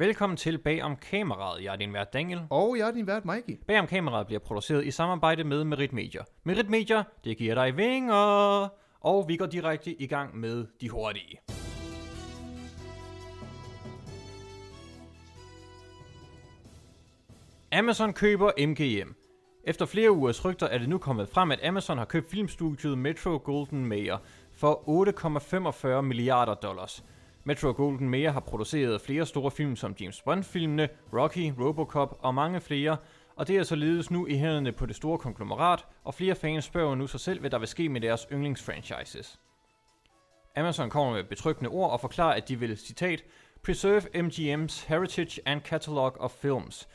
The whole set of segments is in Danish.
Velkommen til Bag om kameraet. Jeg er din vært Daniel. Og jeg er din vært Mikey. Bag om kameraet bliver produceret i samarbejde med Merit Media. Merit Media, det giver dig vinger. Og vi går direkte i gang med de hurtige. Amazon køber MGM. Efter flere ugers rygter er det nu kommet frem, at Amazon har købt filmstudiet Metro-Goldwyn-Mayer for $8,45 milliarder. Metro-Goldwyn-Mayer har produceret flere store film som James Bond-filmene, Rocky, RoboCop og mange flere, og det er således nu i hænderne på det store konglomerat, og flere fans spørger nu sig selv, hvad der vil ske med deres yndlingsfranchises. Amazon kommer med betryggende ord og forklarer, at de vil, citat, preserve MGM's heritage and catalog of films.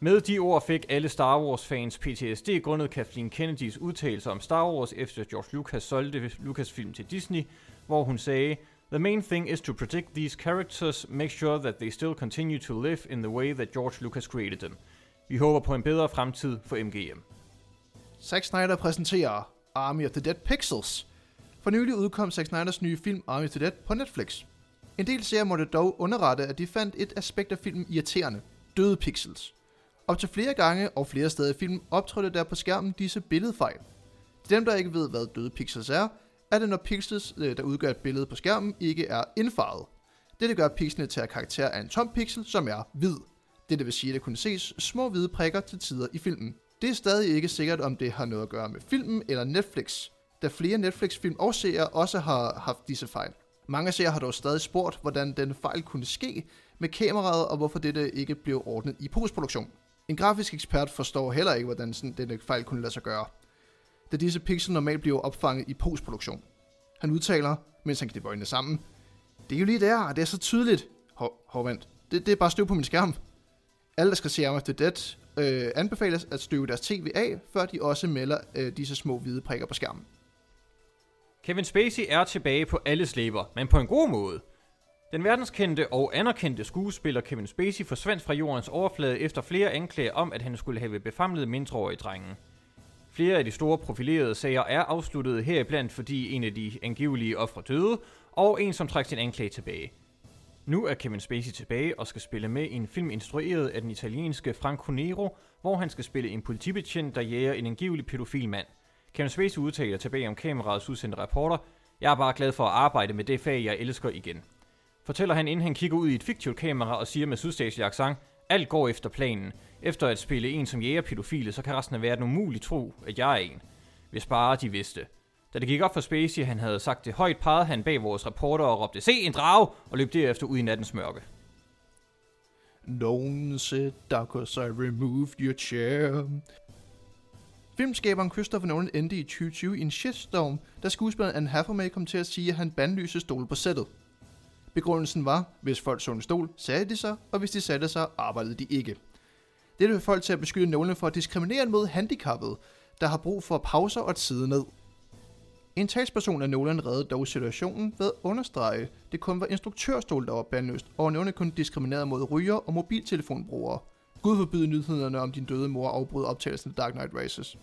Med de ord fik alle Star Wars fans PTSD grundet Kathleen Kennedys udtalelser om Star Wars efter George Lucas solgte Lucasfilm til Disney, hvor hun sagde, the main thing is to protect these characters, make sure that they still continue to live in the way that George Lucas created them. Vi håber på en bedre fremtid for MGM. Zack Snyder præsenterer Army of the Dead Pixels. For nylig udkom Zack Snyders nye film Army of the Dead på Netflix. En del seere måtte dog underrette, at de fandt et aspekt af filmen irriterende, døde pixels. Op til flere gange og flere steder i filmen optrådte der på skærmen disse billedfejl. Til dem, der ikke ved, hvad døde pixels er det, når pixels, der udgør et billede på skærmen, ikke er indfarvet. Det gør pixelene til at karakter af en tom pixel, som er hvid. Det vil sige, at der kunne ses små hvide prikker til tider i filmen. Det er stadig ikke sikkert, om det har noget at gøre med filmen eller Netflix, da flere Netflix-film og serier også har haft disse fejl. Mange serier har dog stadig spurgt, hvordan den fejl kunne ske med kameraet, og hvorfor dette ikke blev ordnet i postproduktion. En grafisk ekspert forstår heller ikke, hvordan denne fejl kunne lade sig gøre, da disse pixel normalt bliver opfanget i postproduktion. Han udtaler, mens han knipper øjnene sammen, det er jo lige der, det er så tydeligt. Vent, det er bare støv på min skærm. Alle, der skal se Army of the Dead, anbefales at støve deres tv af, før de også melder disse små hvide prikker på skærmen. Kevin Spacey er tilbage på alles læber, men på en god måde. Den verdenskendte og anerkendte skuespiller Kevin Spacey forsvandt fra jordens overflade efter flere anklager om, at han skulle have befamlet mindreårige drenge. Flere af de store profilerede sager er afsluttet heriblandt, fordi en af de angivelige ofre døde, og en som trak sin anklage tilbage. Nu er Kevin Spacey tilbage og skal spille med i en film instrueret af den italienske Franco Nero, hvor han skal spille en politibetjent, der jager en angivelig pædofil mand. Kevin Spacey udtaler tilbage om kameraets udsendte reporter, jeg er bare glad for at arbejde med det fag, jeg elsker igen. Fortæller han, inden han kigger ud i et fiktivt kamera og siger med sydstatslig accent, alt går efter planen. Efter at spille en som jæger pædofile, så kan resten af verden umuligt tro, at jeg er en. Hvis bare de vidste. Da det gik op for Spacey, han havde sagt det højt, pegede han bag vores reporter og råbte, se en drage, og løb derefter ud i nattens mørke. Don't sit down, 'cause I remove your chair. Filmskaberen Christopher Nolan endte i 2020 i en shitstorm, da skuespilleren Anne Hathaway kom til at sige, at han bandlyste stole på sættet. Begrundelsen var, hvis folk så en stol, satte de sig, og hvis de satte sig, arbejdede de ikke. Det fik folk til at beskyde Nolan for at diskriminere mod handicappede, der har brug for pauser og at sidde ned. En talsperson af Nolan reddede dog situationen ved at understrege, det kun var instruktørstol, der var bandlyst, og Nolan kun diskriminerede mod ryger og mobiltelefonbrugere. Gud forbyde nyhederne om din døde mor afbrød optagelsen af Dark Knight Races.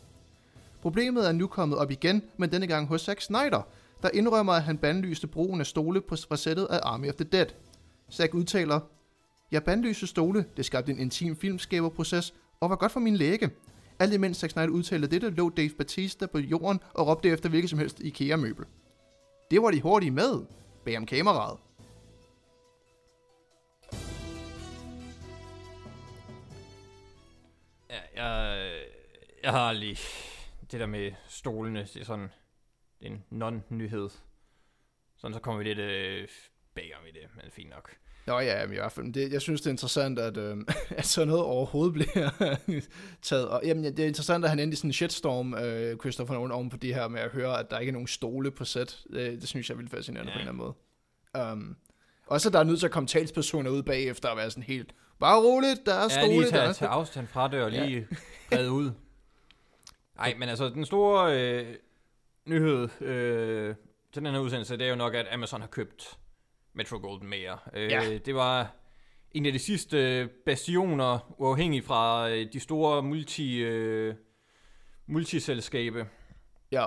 Problemet er nu kommet op igen, men denne gang hos Zack Snyder, der indrømmer, at han bandlyste brugen af stole på sættet af Army of the Dead. Zack udtaler, jeg bandlyste stole, det skabte en intim filmskaberproces, og var godt for min læge. Alt imens Zack Snyder udtalte dette, lå Dave Bautista på jorden og råbte efter hvilket som helst IKEA-møbel. Det var de hurtige med, bag om kameraet. Ja, jeg har lige det der med stolene, det er sådan en non-nyhed. Sådan så kommer vi lidt bagom i det, men fint nok. Nå ja, men i hvert fald, jeg synes det er interessant, at sådan noget overhovedet bliver taget. Og, jamen, det er interessant, at han endte i sådan en shitstorm, Christopher Nolan, oven på det her med at høre, at der ikke er nogen stole på sæt. Det synes jeg er vildt fascinerende på en eller anden måde. Også der er nødt til at komme talspersoner ud bagefter og være sådan helt, bare roligt, der er stole. Ja, lige tage afstand fra det og lige redde ud. Nej, men altså den store nyhed til den her udsendelse, det er jo nok, at Amazon har købt Metro-Goldwyn-Mayer. Det var en af de sidste bastioner, uafhængig fra de store multiselskabe. Ja.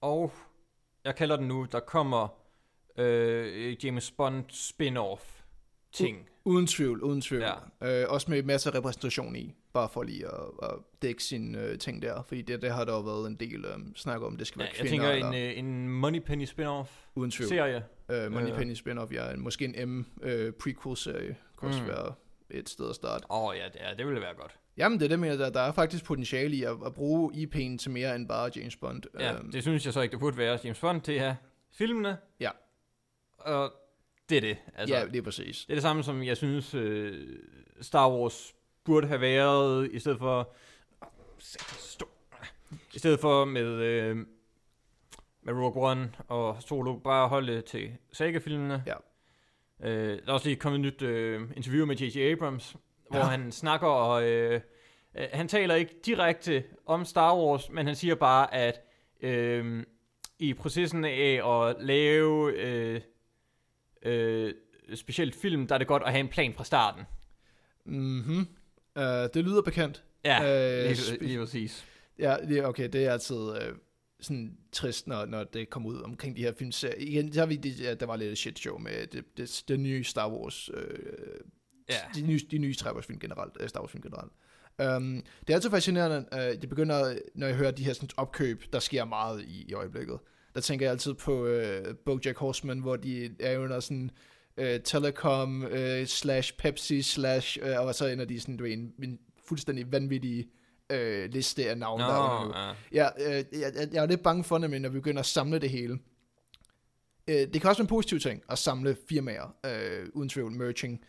Og jeg kalder den nu, der kommer James Bond spin-off ting. Uden tvivl. Ja. Også med masser af repræsentation i, bare for lige at dække sine ting der, fordi det har der jo været en del snak om, det skal være kvinder. Jeg tænker en Moneypenny spin-off serie. Moneypenny spin-off, ja. Måske en prequel-serie, kunne også være et sted at starte. Ja, det ville være godt. Jamen, det er det med, der er faktisk potentiale i at bruge IP'en til mere end bare James Bond. Ja, det synes jeg så ikke, det burde være James Bond til at have filmene. Ja. Og det er det. Altså, ja, det er præcis. Det er det samme, som jeg synes, Star Wars burde have været, i stedet for med Rogue One og Solo, bare holde til sagafilmene. Ja. Der er også lige kommet et nyt interview med J.J. Abrams, hvor han snakker, og han taler ikke direkte om Star Wars, men han siger bare, at i processen af at lave specielt film, der er det godt at have en plan fra starten. Det lyder bekendt. Ja, lige præcis. Ja, okay, det er altid sådan trist, når det kommer ud omkring de her filmserier. Igen, så har vi der var lidt shit show med det nye Star Wars, de nye Star Wars film generelt. Det er altid fascinerende, det begynder, når jeg hører de her sådan, opkøb, der sker meget i øjeblikket. Der tænker jeg altid på BoJack Horseman, hvor de er under sådan Telecom / Pepsi / og så ender de sådan, du ved, en fuldstændig vanvittig liste af navne. Jeg er lidt bange for, når vi begynder at samle det hele. Det kan også være en positiv ting at samle firmaer, uden tvivl merging.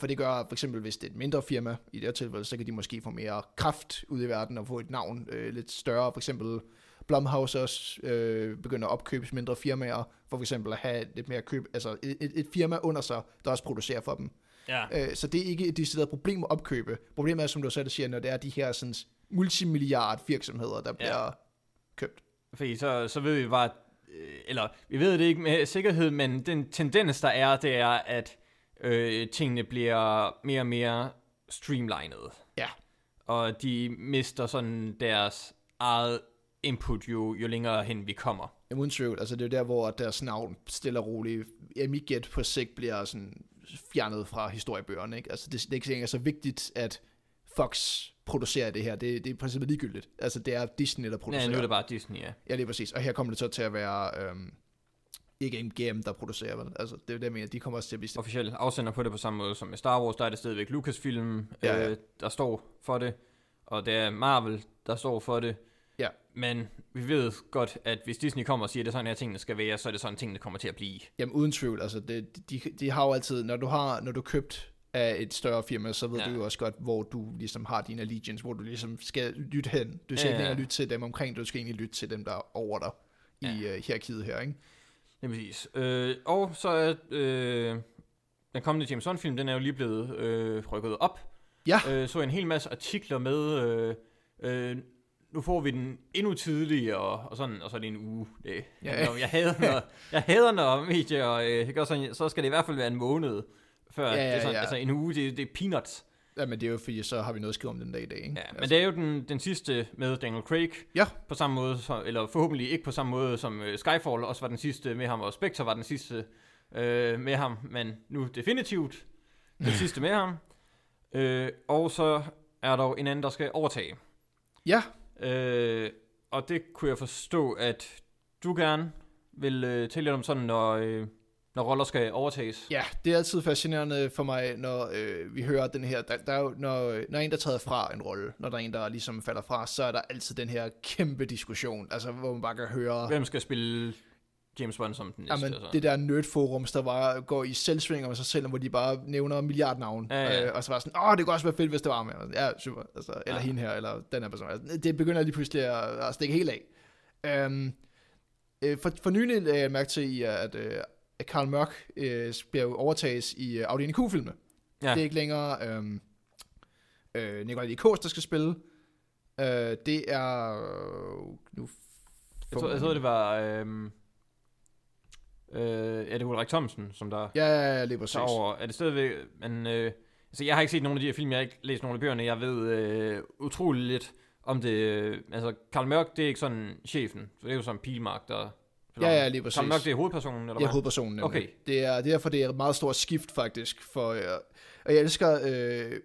For det gør for eksempel, hvis det er et mindre firma, i det her tilfælde, så kan de måske få mere kraft ud i verden og få et navn lidt større. For eksempel Blumhouse også begynder at opkøbe mindre firmaer, for eksempel at have lidt mere køb, altså et firma under sig, der også producerer for dem. Ja. Så det er ikke et decideret problem at opkøbe. Problemet er, som du selv siger, når det er de her sådan, multimilliard virksomheder, der bliver købt. Fordi så ved vi bare, eller vi ved det ikke med sikkerhed, men den tendens, der er, det er, at tingene bliver mere og mere streamlined. Ja. Og de mister sådan deres eget input, jo længere hen vi kommer. Jamen uden tvivl, altså det er der, hvor deres navn stille og roligt, mit gæt på sigt bliver sådan fjernet fra historiebøgerne, ikke? Altså det er ikke så vigtigt, at Fox producerer det her, det er i princippet ligegyldigt. Altså det er Disney, der producerer. Ja, nu er det bare Disney, ja. Ja, det er præcis, og her kommer det så til at være ikke MGM, der producerer, vel? Altså det er det, de kommer også til at blive officielt afsender på det på samme måde som med Star Wars, der er det stadigvæk Lucasfilm, der står for det, og det er Marvel, der står for det. Ja. Men vi ved godt, at hvis Disney kommer og siger, at det er sådan her tingene skal være, så er det sådan tingene kommer til at blive. Jamen uden tvivl, altså de har jo altid, når du købt af et større firma, så ved du jo også godt, hvor du ligesom har din allegiance, hvor du ligesom skal lytte hen. Du skal ikke længere lytte til dem omkring, du skal egentlig lytte til dem, der er over dig i hierarkiet her, ikke? Ja, præcis. Og så er den kommende James Bond-film, den er jo lige blevet rykket op. Ja. Så en hel masse artikler med nu får vi den endnu tidligere, og sådan, og så er det en uge. Jeg hader, når medier gør sådan, så skal det i hvert fald være en måned før. Det er sådan, altså en uge, det er peanuts. Ja, men det er jo fordi, så har vi noget at skrive om den dag i dag, ikke? Ja, men det er jo den sidste med Daniel Craig. Ja. På samme måde, eller forhåbentlig ikke på samme måde som Skyfall også var den sidste med ham, og Spectre var den sidste med ham, men nu definitivt den sidste med ham. Og så er der jo en anden, der skal overtage. Ja. Og det kunne jeg forstå, at du gerne vil tale om sådan, når roller skal overtages. Ja, det er altid fascinerende for mig, når vi hører den her, der er jo, når en, der træder fra en rolle, når der er en, der ligesom falder fra, så er der altid den her kæmpe diskussion, altså hvor man bare kan høre, hvem skal spille James Bond som den næste. Jamen, altså. Det der nerdforums, der bare går i selvsvinger med sig selv, hvor de bare nævner milliardnavn, og så var sådan, det kunne også være fedt, hvis det var med. Ja, super. Altså, eller hende her, eller den her person. Altså, det begynder lige pludselig at stikke helt af. For nylig lagde jeg mærke til, at Karl Mørck bliver overtages i Audien Q-filmene. Ja. Det er ikke længere Nicolai Likos, der skal spille. Det er nu. Jeg tror, det var det er Ulrich Thomsen, som der lige præcis over. Er det stadigvæk, men altså, jeg har ikke set nogen af de her film, jeg har ikke læst nogen af bøgerne, jeg ved utrolig lidt om det. Altså Karl Mørck, det er ikke sådan chefen, for det er jo sådan Pilmark, der Eller? Ja, lige præcis. Tom Mørck, det er hovedpersonen, eller hvad? Ja, hovedpersonen. Nemlig. Okay. Det er derfor, det er et meget stort skift, faktisk. Og jeg elsker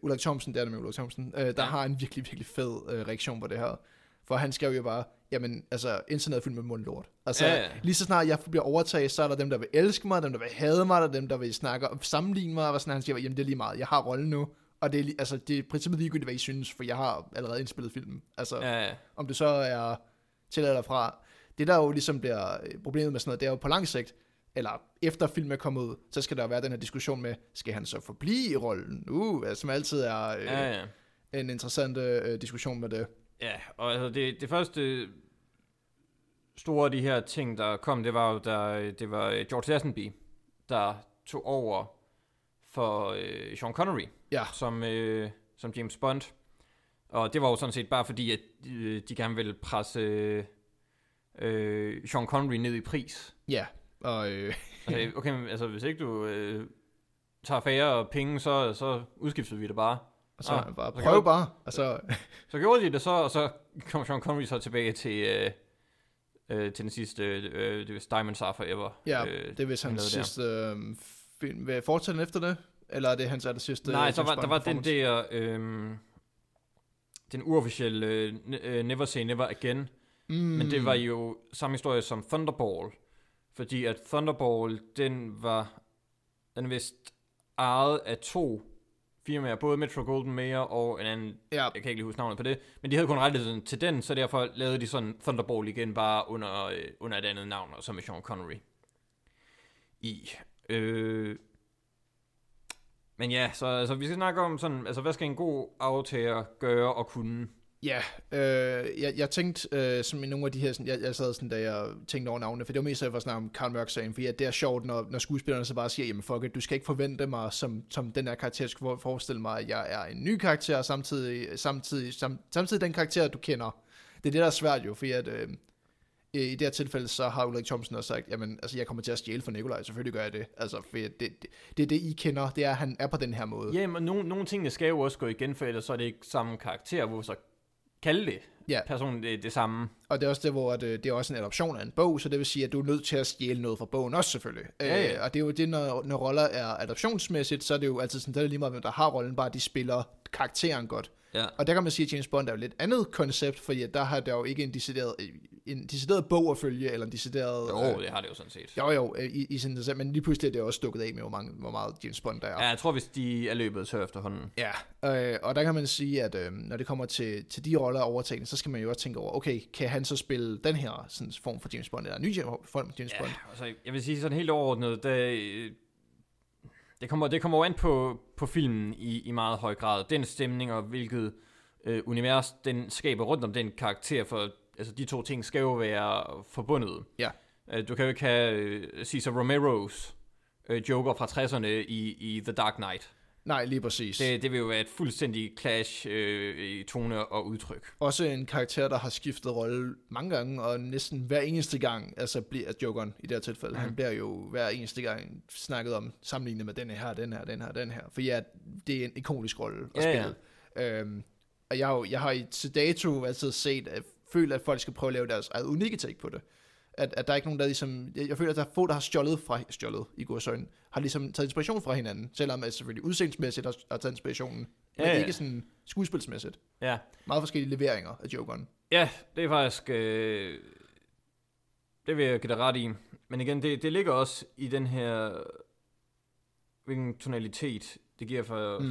Ulrich Thomsen, det er det med Ulrich Thomsen, der har en virkelig, virkelig fed reaktion på det her. For han skrev jo bare, jamen, altså, internet er fyldt med mundlort. Altså, lige så snart jeg bliver overtaget, så er der dem, der vil elske mig, dem, der vil hade mig, og dem, der vil snakke og sammenligne mig, og sådan, han siger, jamen, det er lige meget, jeg har rollen nu. Og det er, altså, det er princippet ligegyldigt, hvad I synes, for jeg har allerede indspillet filmen. Altså, om det så er til eller fra. Det der jo ligesom bliver problemet med sådan noget, det er jo på lang sigt, eller efter filmen er kommet ud, så skal der være den her diskussion med, skal han så forblive i rollen? Som altid er en interessant diskussion med det. Ja, og altså det første store af de her ting, der kom, det var jo, det var George Lazenby, der tog over for Sean Connery, som James Bond. Og det var jo sådan set bare fordi, at de gerne ville presse Sean Connery ned i pris. Ja, og... altså, okay, men, altså hvis ikke du tager færre penge, så udskifter vi det bare. Og så bare prøv bare. Så gjorde de det så, og så kom Sean Connery så tilbage til den sidste, det var Diamonds Are Forever. Ja, det var hans sidste film. Vil jeg fortsætte efter det? Eller er det hans sidste? Nej, så der var den der, den uofficielle Never Say Never Again. Men det var jo samme historie som Thunderball. Fordi at Thunderball, den vist ejet af to firmaer, både Metro-Goldwyn-Mayer og en anden, jeg kan ikke lige huske navnet på det, men de havde kun rettigheden til den, så derfor lavede de sådan Thunderball igen, bare under et andet navn, og så med Sean Connery i. Men ja, så altså, vi skal snakke om sådan, altså hvad skal en god aftager gøre og kunne? Ja, jeg tænkte som i nogle af de her, sådan, jeg sad sådan, da jeg tænkte over navnene, for det var mest at jeg snakke om Karl Mørck-sagen, for det er sjovt, når skuespillerne så bare siger, jamen fuck it, du skal ikke forvente mig, som den her karakter, skal forestille mig, at jeg er en ny karakter, og samtidig den karakter, du kender. Det er det, der er svært jo, for at i det her tilfælde, så har Ulrich Thomsen også sagt, jamen, altså, jeg kommer til at stjæle for Nikolaj, selvfølgelig gør jeg det. Altså, for det er det, I kender, det er, at han er på den her måde. Ja, men nogle tingene skal jo også gå igen, for ellers så er det ikke samme karakter, hvor så kalde det personen det samme. Og det er også det, hvor det er også en adoption af en bog, så det vil sige, at du er nødt til at stjæle noget fra bogen også selvfølgelig. Ja. Og det er jo det, når roller er adoptionsmæssigt, så er det jo altid sådan, det er lige meget, hvem der har rollen, bare de spiller karakteren godt. Ja. Og der kan man sige, at James Bond er jo et lidt andet koncept, fordi der har der jo ikke en decideret bog at følge, eller en decideret... Jo, det har det jo sådan set. Jo, i sådan set, men lige pludselig er det også dukket af med, hvor meget James Bond der er. Ja, jeg tror, hvis de er løbet så efterhånden. Ja, og der kan man sige, at når det kommer til de roller og overtagende, så skal man jo også tænke over, okay, kan han så spille den her sådan, form for James Bond, eller en ny form for James Bond? Altså, jeg vil sige sådan helt overordnet, det kommer jo an på filmen i meget høj grad. Den stemning og hvilket univers, den skaber rundt om den karakter, for altså, de to ting skal jo være forbundet. Ja. Du kan jo ikke have Cesar Romero's Joker fra 60'erne i The Dark Knight. Nej, lige præcis. Det vil jo være et fuldstændig clash i tone og udtryk. Også en karakter, der har skiftet rolle mange gange, og næsten hver eneste gang, altså bliver Jokeren i det her tilfælde, han bliver jo hver eneste gang snakket om, sammenlignet med den her. For ja, det er en ikonisk rolle at spille. Ja. Og jeg har til dato altid set, at folk skal prøve at lave deres eget unikke take på det. At der er ikke nogen, der ligesom... Jeg føler, at der er få, der har stjålet i godsøjne, har ligesom taget inspiration fra hinanden, selvom at selvfølgelig udseendemæssigt har taget inspirationen, men ikke sådan skuespilsmæssigt. Ja. Meget forskellige leveringer af Jokeren. Ja, det er faktisk... det vil jeg give dig ret i. Men igen, det ligger også i den her... Hvilken tonalitet det giver for...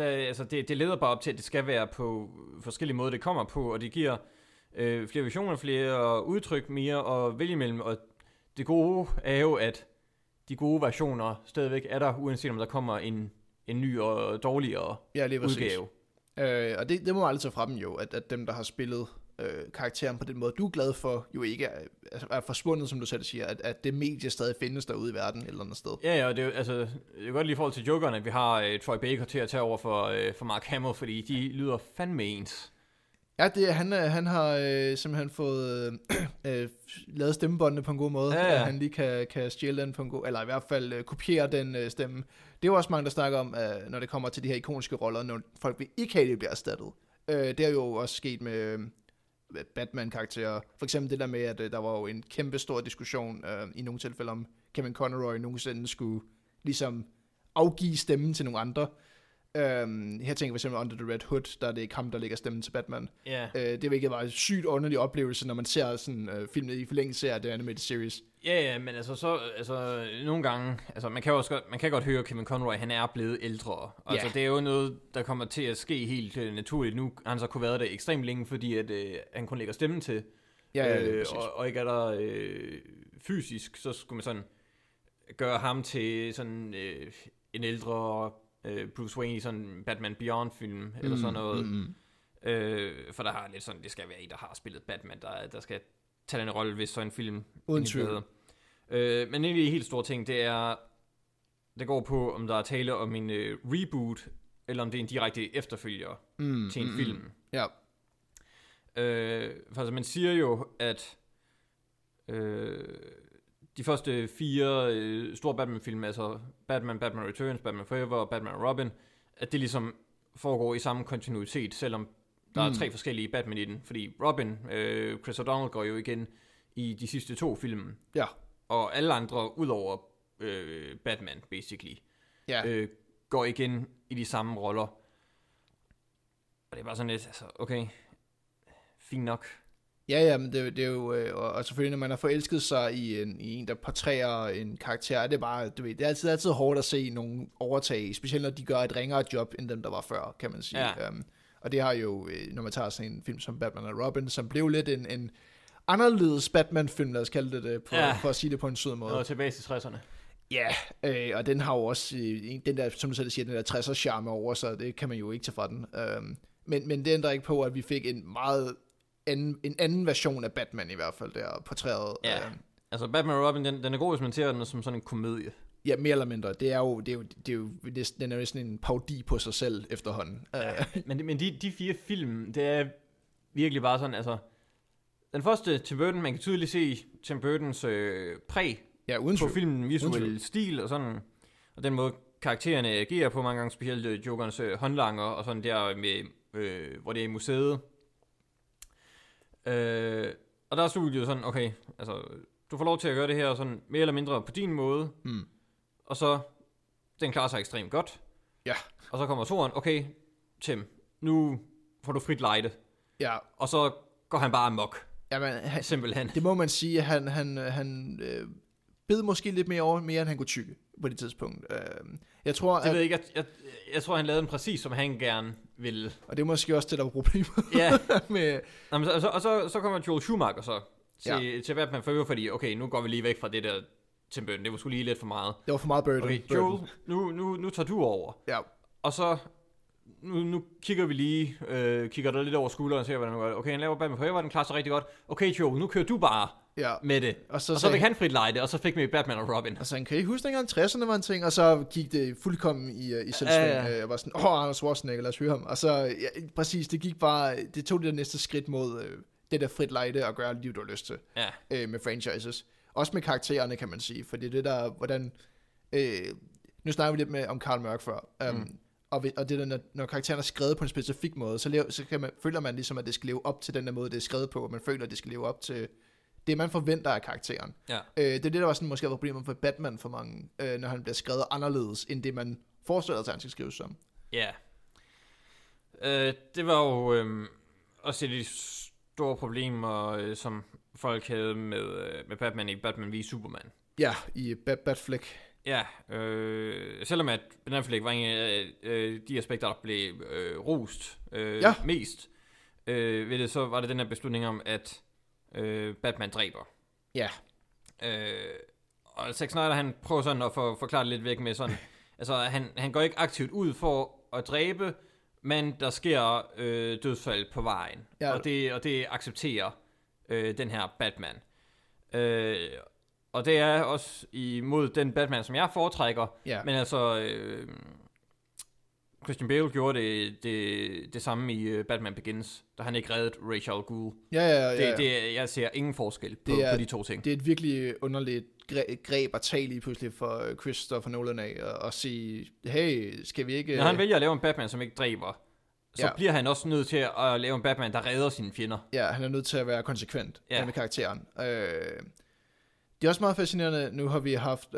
Altså, det leder bare op til, at det skal være på forskellige måder, det kommer på, og det giver... flere visioner, flere udtryk, mere og vælge imellem, og det gode er jo, at de gode versioner stadigvæk er der, uanset om der kommer en ny og dårligere udgave. Og det må man aldrig tage fra dem jo, at dem, der har spillet karakteren på den måde, du er glad for, jo ikke er forsvundet, som du selv siger, at det medie stadig findes derude i verden eller andet sted. Ja, og det er altså, jo godt lige i forhold til Jokeren, at vi har Troy Baker til at tage over for Mark Hamill, fordi de lyder fandme ens. Ja, han har simpelthen fået lavet stemmebåndene på en god måde, at han lige kan stjæle den på en god, eller i hvert fald kopiere den stemme. Det er også mange, der snakker om, når det kommer til de her ikoniske roller, når folk vil ikke have, det bliver erstattet. Det er jo også sket med Batman-karakterer. For eksempel det der med, at der var jo en kæmpe stor diskussion i nogle tilfælde om Kevin Conroy nogensinde skulle ligesom afgive stemmen til nogle andre. Her tænker vi simpelthen Under the Red Hood, der er det ikke ham, der lægger stemmen til Batman. Yeah. Det var ikke bare en sygt underlig oplevelse, når man ser sådan filmet i forlængelse af The Animated Series. Ja, yeah, men altså, nogle gange, altså, man kan godt høre, at Kevin Conroy, han er blevet ældre. Altså, yeah. Det er jo noget, der kommer til at ske helt naturligt. Nu har han så kunne være der ekstremt længe, fordi at, han kun lægger stemmen til. Og ikke er der fysisk, så skulle man sådan gøre ham til sådan en ældre Bruce Wayne i sådan Batman Beyond-film, eller sådan noget. For der har lidt sådan, det skal være en, der har spillet Batman, der skal tage den rolle, hvis så en film... Uden tvivl. Men en af de helt store ting, det er, det går på, om der er tale om en reboot, eller om det er en direkte efterfølger til en film. Ja. For altså, man siger jo, at de første 4 store Batman-film, altså Batman, Batman Returns, Batman Forever og Batman Robin, at det ligesom foregår i samme kontinuitet, selvom der er 3 forskellige Batman i den. Fordi Robin, Chris O'Donnell, går jo igen i de sidste 2 film. Ja. Og alle andre, udover Batman, basically, går igen i de samme roller. Og det er bare sådan lidt, altså, okay, fint nok. Ja, men det er jo, og selvfølgelig, når man har forelsket sig i en, der portrærer en karakter, det er bare, du ved, det er altid hårdt at se nogen overtage, specielt når de gør et ringere job, end dem, der var før, kan man sige. Ja. Og det har jo, når man tager sådan en film som Batman og Robin, som blev lidt en anderledes Batman-film, lad os kalde det på, for at sige det på en sød måde. Og tilbage til 60'erne. Ja, og den har jo også, den der, som du selv siger, den der 60'er charme over, så det kan man jo ikke tage fra den. Men det ændrer ikke på, at vi fik en meget... En anden version af Batman i hvert fald, der portrættet. Ja, altså Batman og Robin, den er god, hvis man ser den som sådan en komedie. Ja, mere eller mindre. Den er jo sådan en parodi på sig selv efterhånden. Ja, men de 4 film, det er virkelig bare sådan, altså... Den første, Tim Burton, man kan tydeligt se Tim Burtons præg på filmen, visuel stil og sådan. Og den måde karaktererne agerer på mange gange, specielt Jokerens håndlanger og sådan der, med, hvor det er i museet. Og der er studiet sådan, okay, altså, du får lov til at gøre det her sådan mere eller mindre på din måde, og så, den klarer sig ekstremt godt. Ja. Og så kommer toren, okay, Tim, nu får du frit lejde. Ja. Og så går han bare amok. Jamen, simpelthen. Det må man sige, han bed måske lidt mere over, mere end han kunne tygge på det tidspunkt. Jeg tror, det ved ikke, jeg tror, han lavede den præcis, som han gerne ville. Og det er måske også det, der var problemet. Ja. Med... Og så kommer Joel Schumacher så til Batman Forever, fordi okay, nu går vi lige væk fra det der Tim Burton. Det var sgu lige lidt for meget. Det var for meget Burton. Okay, Joel, nu tager du over. Ja. Og så, nu kigger vi lige, kigger der lidt over skulderen og ser, hvordan han gør det. Okay, han laver Batman Forever, den klarer sig rigtig godt. Okay, Joel, nu kører du bare. Ja. Med det. Og så fik han frit lejde, og så fik vi Batman og Robin. Og så kan I huske, dengang 60'erne var en ting, og så gik det fuldkommen i selvsving. Ja. Jeg var sådan, Arnold Schwarzenegger, lad os høre ham. Og så, ja, præcis, det gik bare, det tog det der næste skridt mod det der frit lejde, og gøre liv, du har lyst til. Ja. Med franchises. Også med karaktererne, kan man sige, for det er det der, hvordan, nu snakker vi lidt om Karl Mørck før, og det der, når karakteren er skrevet på en specifik måde, så føler man ligesom, at det skal leve op til den der måde, det er skrevet på, og man føler, at det skal leve op til det, man forventer af karakteren. Ja. Det er det, der var sådan, måske var problemet for Batman for mange, når han bliver skrevet anderledes, end det, man forestiller sig, han skal skrives som. Ja. Det var jo også et af de store problemer, som folk havde med Batman i Batman v Superman. Ja, i Batfleck. Ja, selvom at Batfleck var en af de aspekter, der blev rost mest, ved det, så var det den her beslutning om, at Batman dræber. Ja. Og Zack Snyder, han prøver sådan at forklare det lidt væk med sådan, altså han går ikke aktivt ud for at dræbe, men der sker dødsfald på vejen. Ja. Og det accepterer den her Batman. Og det er også imod den Batman, som jeg foretrækker. Ja. Men altså Christian Bale gjorde det samme i Batman Begins, da han ikke reddede Ra's al Ghul. Ja. Jeg ser ingen forskel på de 2 ting. Det er et virkelig underligt greb at tale i pludselig for Christopher Nolan af, og sige, hey, skal vi ikke... Når han vælger at lave en Batman, som ikke dræber, så bliver han også nødt til at lave en Batman, der redder sine fjender. Ja, han er nødt til at være konsekvent med karakteren. Det er også meget fascinerende. Nu har vi haft,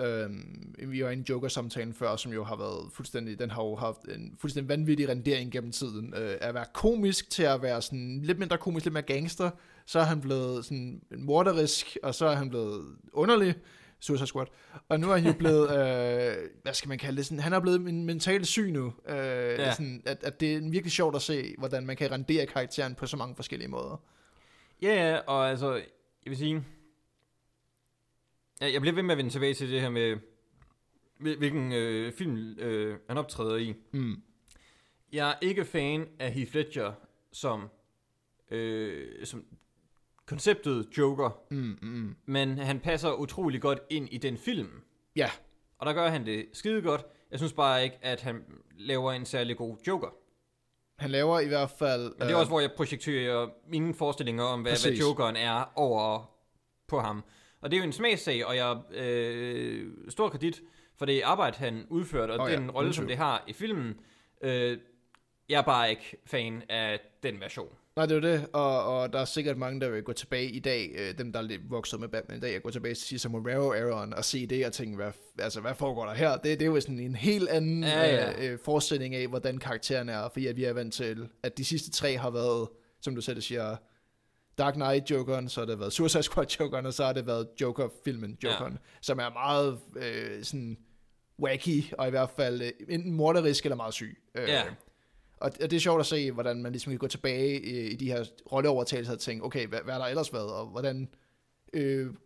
vi var i en Joker-samtale før, som jo har været fuldstændig, den har jo haft en fuldstændig vanvittig rendering gennem tiden, at være komisk til at være sådan lidt mindre komisk, lidt mere gangster, så er han blevet sådan morderisk, og så er han blevet underlig, Suicide Squad, og nu er han jo blevet, hvad skal man kalde det, sådan, han er blevet en mental syg nu, sådan, at det er virkelig sjovt at se, hvordan man kan rendere karakteren på så mange forskellige måder. Ja, og altså, jeg vil sige, jeg bliver ved med at vende tilbage til det her med, hvilken film han optræder i. Mm. Jeg er ikke fan af Heath Ledger som konceptet Joker, men han passer utrolig godt ind i den film. Ja. Og der gør han det skide godt. Jeg synes bare ikke, at han laver en særlig god Joker. Han laver i hvert fald... Men det er også, hvor jeg projekterer mine forestillinger om, hvad Jokeren er over på ham. Og det er jo en smagssag, og jeg stor kredit for det arbejde, han udførte, og den rolle, som det har i filmen. Jeg er bare ikke fan af den version. Nej, det er jo det, og der er sikkert mange, der vil gå tilbage i dag, dem, der er lidt vokset med Batman i dag, og gå tilbage til Cesar Romero-æraen og se det og tænke, hvad foregår der her? Det er jo sådan en helt anden forestilling af, hvordan karakteren er, fordi at vi er vant til, at de sidste tre har været, som du selv siger, Dark Knight-jokeren, så har det været Suicide Squad-jokeren, og så har det været Joker-filmen-jokeren, som er meget sådan wacky, og i hvert fald enten morderisk eller meget syg. Og det er sjovt at se, hvordan man ligesom kan gå tilbage i de her rolleovertagelser og tænke, okay, hvad har der ellers været, og hvordan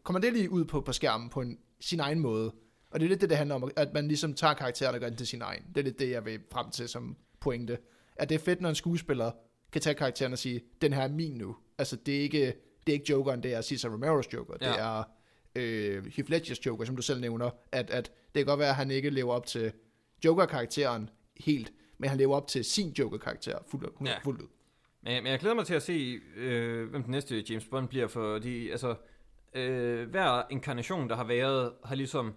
kommer det lige ud på skærmen på sin egen måde. Og det er lidt det handler om, at man ligesom tager karakteren og gør den til sin egen. Det er lidt det, jeg vil frem til som pointe. At det er fedt, når en skuespiller kan tage karakteren og sige, den her er min nu. Altså, det er ikke Jokeren, det er Cesar Romero's Joker, det er Heath Ledger's Joker, som du selv nævner, at det kan godt være, at han ikke lever op til Joker-karakteren helt, men han lever op til sin Joker-karakter fuldt ud. Men jeg glæder mig til at se, hvem den næste James Bond bliver, fordi altså, hver inkarnation, der har været, har ligesom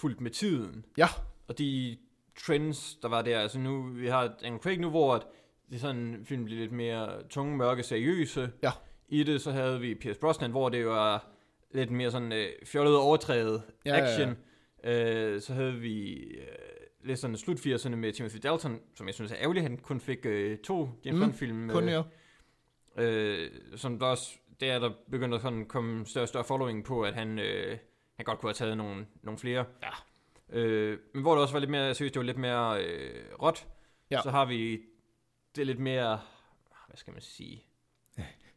fulgt med tiden. Ja. Og de trends, der var der, altså nu, vi har Daniel Craig nu, hvor det er sådan, film bliver lidt mere tunge, mørke, seriøse. Ja. I det, så havde vi Pierce Brosnan, hvor det var lidt mere sådan fjollet overtrædet action. Ja. Så havde vi lidt sådan slut-80'erne med Timothy Dalton, som jeg synes er ærgerligt, han kun fik 2 James Bond-film. Som der også, der begyndte sådan at komme større og større following på, at han godt kunne have taget nogle flere. Ja. Men hvor det også var lidt mere seriøst, det var lidt mere råt. Ja. Så har vi det er lidt mere, hvad skal man sige,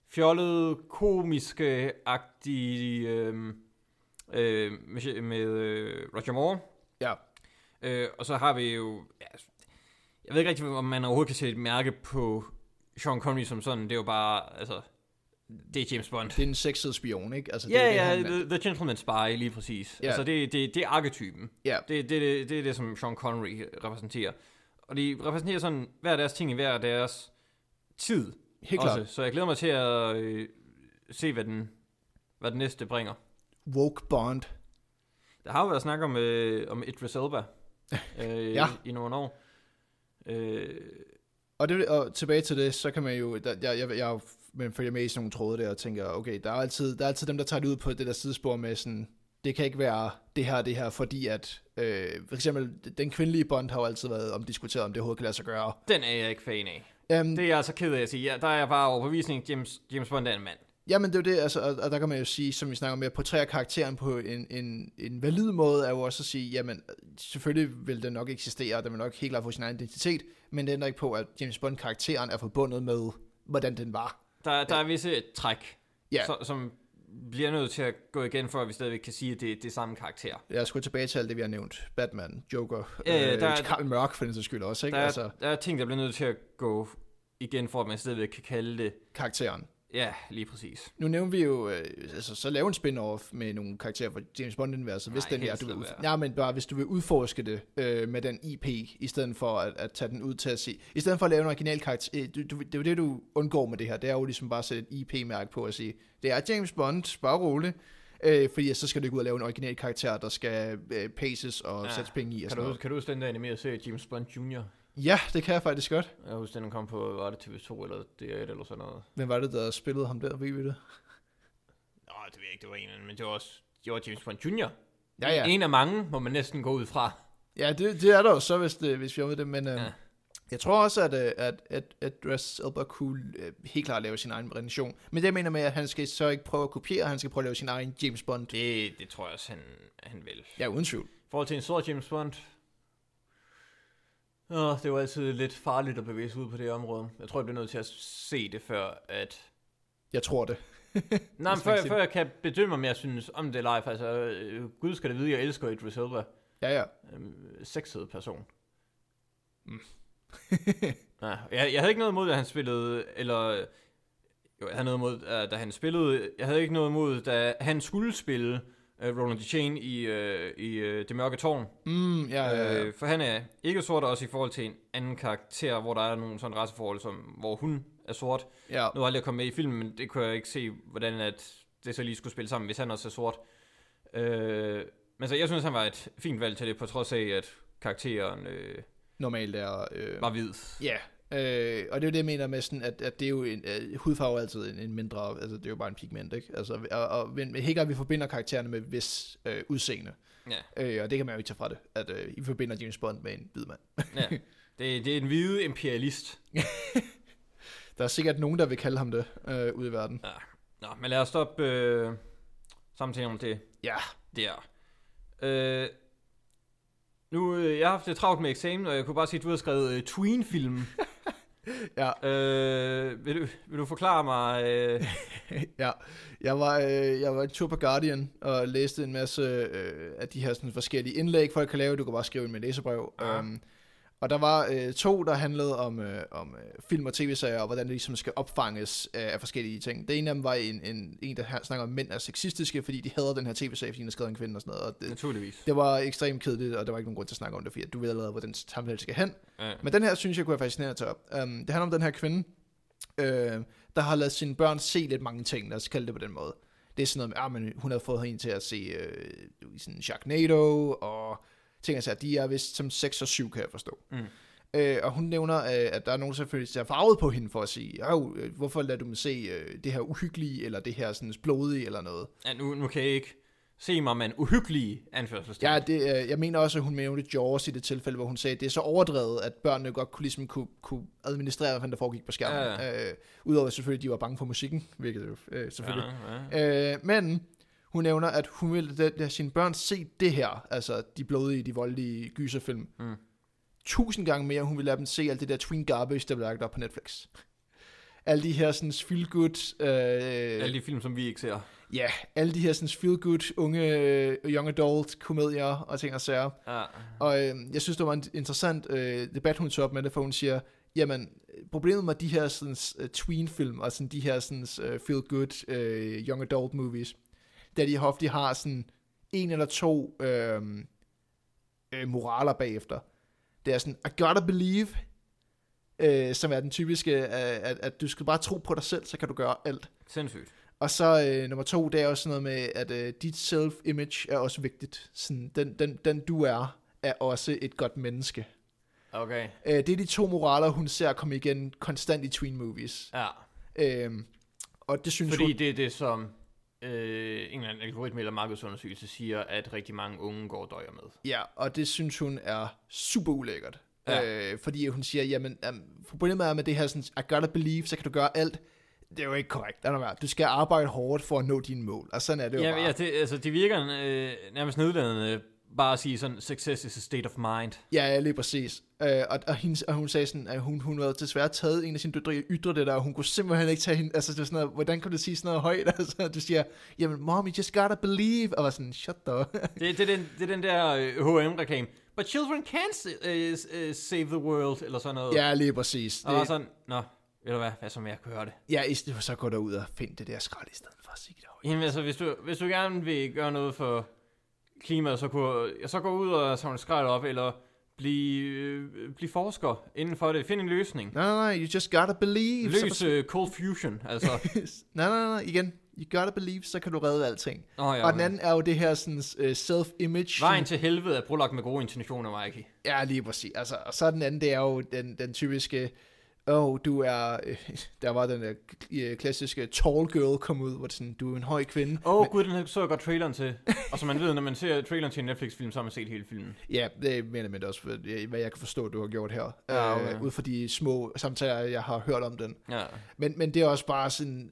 fjollet, komiske-agtige med Roger Moore. Ja. Og så har vi jo, jeg ved ikke rigtig, om man overhovedet kan sætte et mærke på Sean Connery som sådan. Det er jo bare, altså, det er James Bond. Det er en sexet spion, ikke? Altså, The Gentleman Spy, lige præcis. Ja. Altså, det er arketypen. Ja. Det er det, som Sean Connery repræsenterer. Og de repræsenterer sådan hver deres ting i hver deres tid. Helt klart. Så jeg glæder mig til at se, hvad den næste bringer. Woke Bond. Der har jo været snak om Idris Elba i nogle år. Og tilbage til det, så kan man jo... Jeg følger med i sådan nogle tråde der og tænker, okay, der er altid dem, der tager det ud på det der sidespor med sådan... Det kan ikke være det her, fordi at... for eksempel, den kvindelige Bond har jo altid været omdiskuteret, om det overhovedet kan lade sig gøre. Den er jeg ikke fan af. Det er jeg altså ked af at sige. Ja, der er jeg bare overbevisning, James Bond er en mand. Jamen, det er jo det, altså, og der kan man jo sige, som vi snakker om, at portrære karakteren på en valid måde, er jo også at sige, jamen, selvfølgelig vil den nok eksistere, og den vil nok helt klart få sin egen identitet, men det ændrer ikke på, at James Bond-karakteren er forbundet med, hvordan den var. Der er visse træk, som... bliver nødt til at gå igen, for at vi stadigvæk kan sige, at det er det samme karakter. Jeg skulle tilbage til alt det, vi har nævnt. Batman, Joker, Karl Mørck for den sags skyld også. Ikke? Der er ting, der bliver nødt til at gå igen, for at man stadigvæk kan kalde det... karakteren. Ja, lige præcis. Nu nævner vi jo, så lave en spin-off med nogle karakterer fra James Bond-universet, hvis den her, men bare hvis du vil udforske det med den IP, i stedet for at tage den ud til at se, i stedet for at lave en original karakter, det er jo det, du undgår med det her, det er jo ligesom bare at sætte et IP-mærke på og sige, det er James Bond, bare roligt, fordi så skal du ikke ud og lave en original karakter, der skal paces og sættes penge i og sådan noget. Kan du huske den der animerede serie James Bond Jr.? Ja, det kan jeg faktisk godt. Jeg husker, den kom på, var det TV2 eller DR1 eller sådan noget. Hvem var det, der spillede ham der, ved vi det? Nå, det ved jeg ikke, det var en eller anden, men det var også James Bond Jr. Ja, ja. En af mange, må man næsten gå ud fra. Ja, det er der jo så, hvis vi har med det, men ja. Jeg tror også, at Idris Elba kunne helt klart lave sin egen rendition. Men det jeg mener med, at han skal så ikke prøve at kopiere, han skal prøve at lave sin egen James Bond. Det tror jeg også, han vil. Ja, uden tvivl. I forhold til en stor James Bond... det var altid lidt farligt at bevæge sig ud på det område. Jeg tror, jeg bliver nødt til at se det, før at... Jeg tror det. Nej, men før jeg kan bedømme, om jeg synes om det er live. Altså, Gud skal det vide, jeg elsker Idris Elba. Ja, ja. Sexet person. Mm. Nej, jeg havde ikke noget imod, at han spillede, eller... Jo, jeg havde noget imod, da han spillede. Jeg havde ikke noget imod, da han skulle spille... Roland Deschain i Det Mørke Tårn. For han er ikke sort, også i forhold til en anden karakter, hvor der er nogle sådan raceforhold, som, hvor hun er sort. Ja. Nu har jeg aldrig kommet med i filmen, men det kunne jeg ikke se, hvordan at det så lige skulle spille sammen, hvis han også er sort. Men så jeg synes, han var et fint valg til det, på trods af, at karakteren normalt er, var hvid. Ja, og det er jo det, jeg mener med sådan, at det er jo en, hudfarve er altid en mindre, altså det er jo bare en pigment, ikke? Altså, og hækker vi forbinder karaktererne med vis udseende, og det kan man jo ikke tage fra det, at I forbinder James Bond med en hvid mand. Ja. Det er en hvide imperialist. Der er sikkert nogen, der vil kalde ham det ude i verden. Ja. Nå, men lad os stoppe samtalen om det. Ja. Der. Nu, jeg har haft det travlt med eksamen, og jeg kunne bare sige, at du har skrevet tween-film. Ja. Vil du forklare mig? Ja, jeg var en tur på Guardian og læste en masse af de her sådan, forskellige indlæg, folk kan lave. Du kan bare skrive ind med læserbrev. Ja. Og der var to, der handlede om film og tv-serier, og hvordan det ligesom skal opfanges af forskellige ting. Det ene af dem var en der snakker om, mænd er sexistiske, fordi de hader den her tv-serie, fordi den er skrevet en kvinde og sådan noget. Og det, naturligvis. Det var ekstremt kedeligt, og der var ikke nogen grund til at snakke om det, fordi du ved allerede, hvor den samtale skal hen. Ja. Men den her, synes jeg, kunne være fascinerende at tage op. Det handler om den her kvinde, der har ladet sine børn se lidt mange ting, lad os kalde det på den måde. Det er sådan noget med, hun havde fået hende til at se sådan Sharknado, og... tænker sig, at de er vist som 6 og 7, kan jeg forstå. Mm. Og hun nævner, at der er nogen selvfølgelig, der er farvet på hende for at sige, hvorfor lader du mig se det her uhyggelige, eller det her sådan blodige, eller noget. Ja, nu kan jeg ikke se mig, men uhyggelige anførselstegn. Ja, det, jeg mener også, at hun nævnte Jaws i det tilfælde, hvor hun sagde, at det er så overdrevet, at børnene godt kunne administrere, hvad der foregik på skærmen. Ja. Udover selvfølgelig, at de var bange for musikken, hvilket jo selvfølgelig. Ja. Men... hun nævner, at hun ville lade sine børn se det her, altså de blodige, de voldelige gyserfilm. 1000 gange mere, hun ville lade dem se alt det der tween garbage, der blev lagt op på Netflix. Alle de her sådan feel-good... alle de film, som vi ikke ser. Ja, alle de her sådan feel-good, unge, young adult, komedier og ting og sager. Ja. Og jeg synes, det var en interessant debat, hun tog op med det, for hun siger... jamen, problemet med de her sådan tween-film og sådan de her sådan feel-good, young adult movies... der de ofte har sådan en eller to moraler bagefter. Det er sådan, I gotta believe, som er den typiske, at du skal bare tro på dig selv, så kan du gøre alt. Sindssygt. Og så nummer to, det er også noget med, at dit self-image er også vigtigt. Sådan, den du er også et godt menneske. Okay. Det er de to moraler, hun ser komme igen konstant i tween movies. Ja. Og det synes fordi hun, det er det, som... en eller anden algoritme eller markedsundersøgelse siger, at rigtig mange unge går og døjer med. Ja, og det synes hun er super ulækkert. Ja. Fordi hun siger, jamen, problemet er med det her, sådan, I gotta believe, så kan du gøre alt. Det er jo ikke korrekt. Du skal arbejde hårdt for at nå dine mål, og sådan er det jo bare. Ja, det virker nærmest nedladende, bare at sige sådan, success is a state of mind. Ja, lige præcis. Og hun sagde sådan, at hun havde desværre taget en af sine døtre, det der, og hun kunne simpelthen ikke tage hende, altså det var sådan noget, hvordan kan du sige sådan noget højt, altså du siger, jamen mommy, just gotta believe, og var sådan, shut up. det er den der H&M-reklame, but children can save the world, eller sådan noget. Ja, lige præcis. Og det... sådan, nå, ved du hvad som jeg kunne høre det. Ja, i stedet for så gå derud og find det der skrald, i stedet for at sige det højt. Jamen altså, hvis du gerne vil gøre noget for klimaet, så gå ud og samle skrald op, eller... Bliv forsker inden for det. Find en løsning. Nej, you just gotta believe. Løs Cold Fusion, altså. Nej, igen. you gotta believe, så kan du redde alting. Oh, ja, og den anden er jo det her sådan, self-image. Vejen til helvede er prolagt med gode intentioner, Mikey. Ja, lige præcis. Altså, og så den anden, det er jo den typiske, du er, der var den klassiske tall girl kom ud, hvor sådan, du er en høj kvinde. Gud, den så jeg godt traileren til. Og som man ved, når man ser traileren til en Netflix-film, så har man set hele filmen. Ja, det mener jeg også, hvad jeg kan forstå, du har gjort her. Ja. Ud fra de små samtaler, jeg har hørt om den. Ja. Men det er også bare sådan,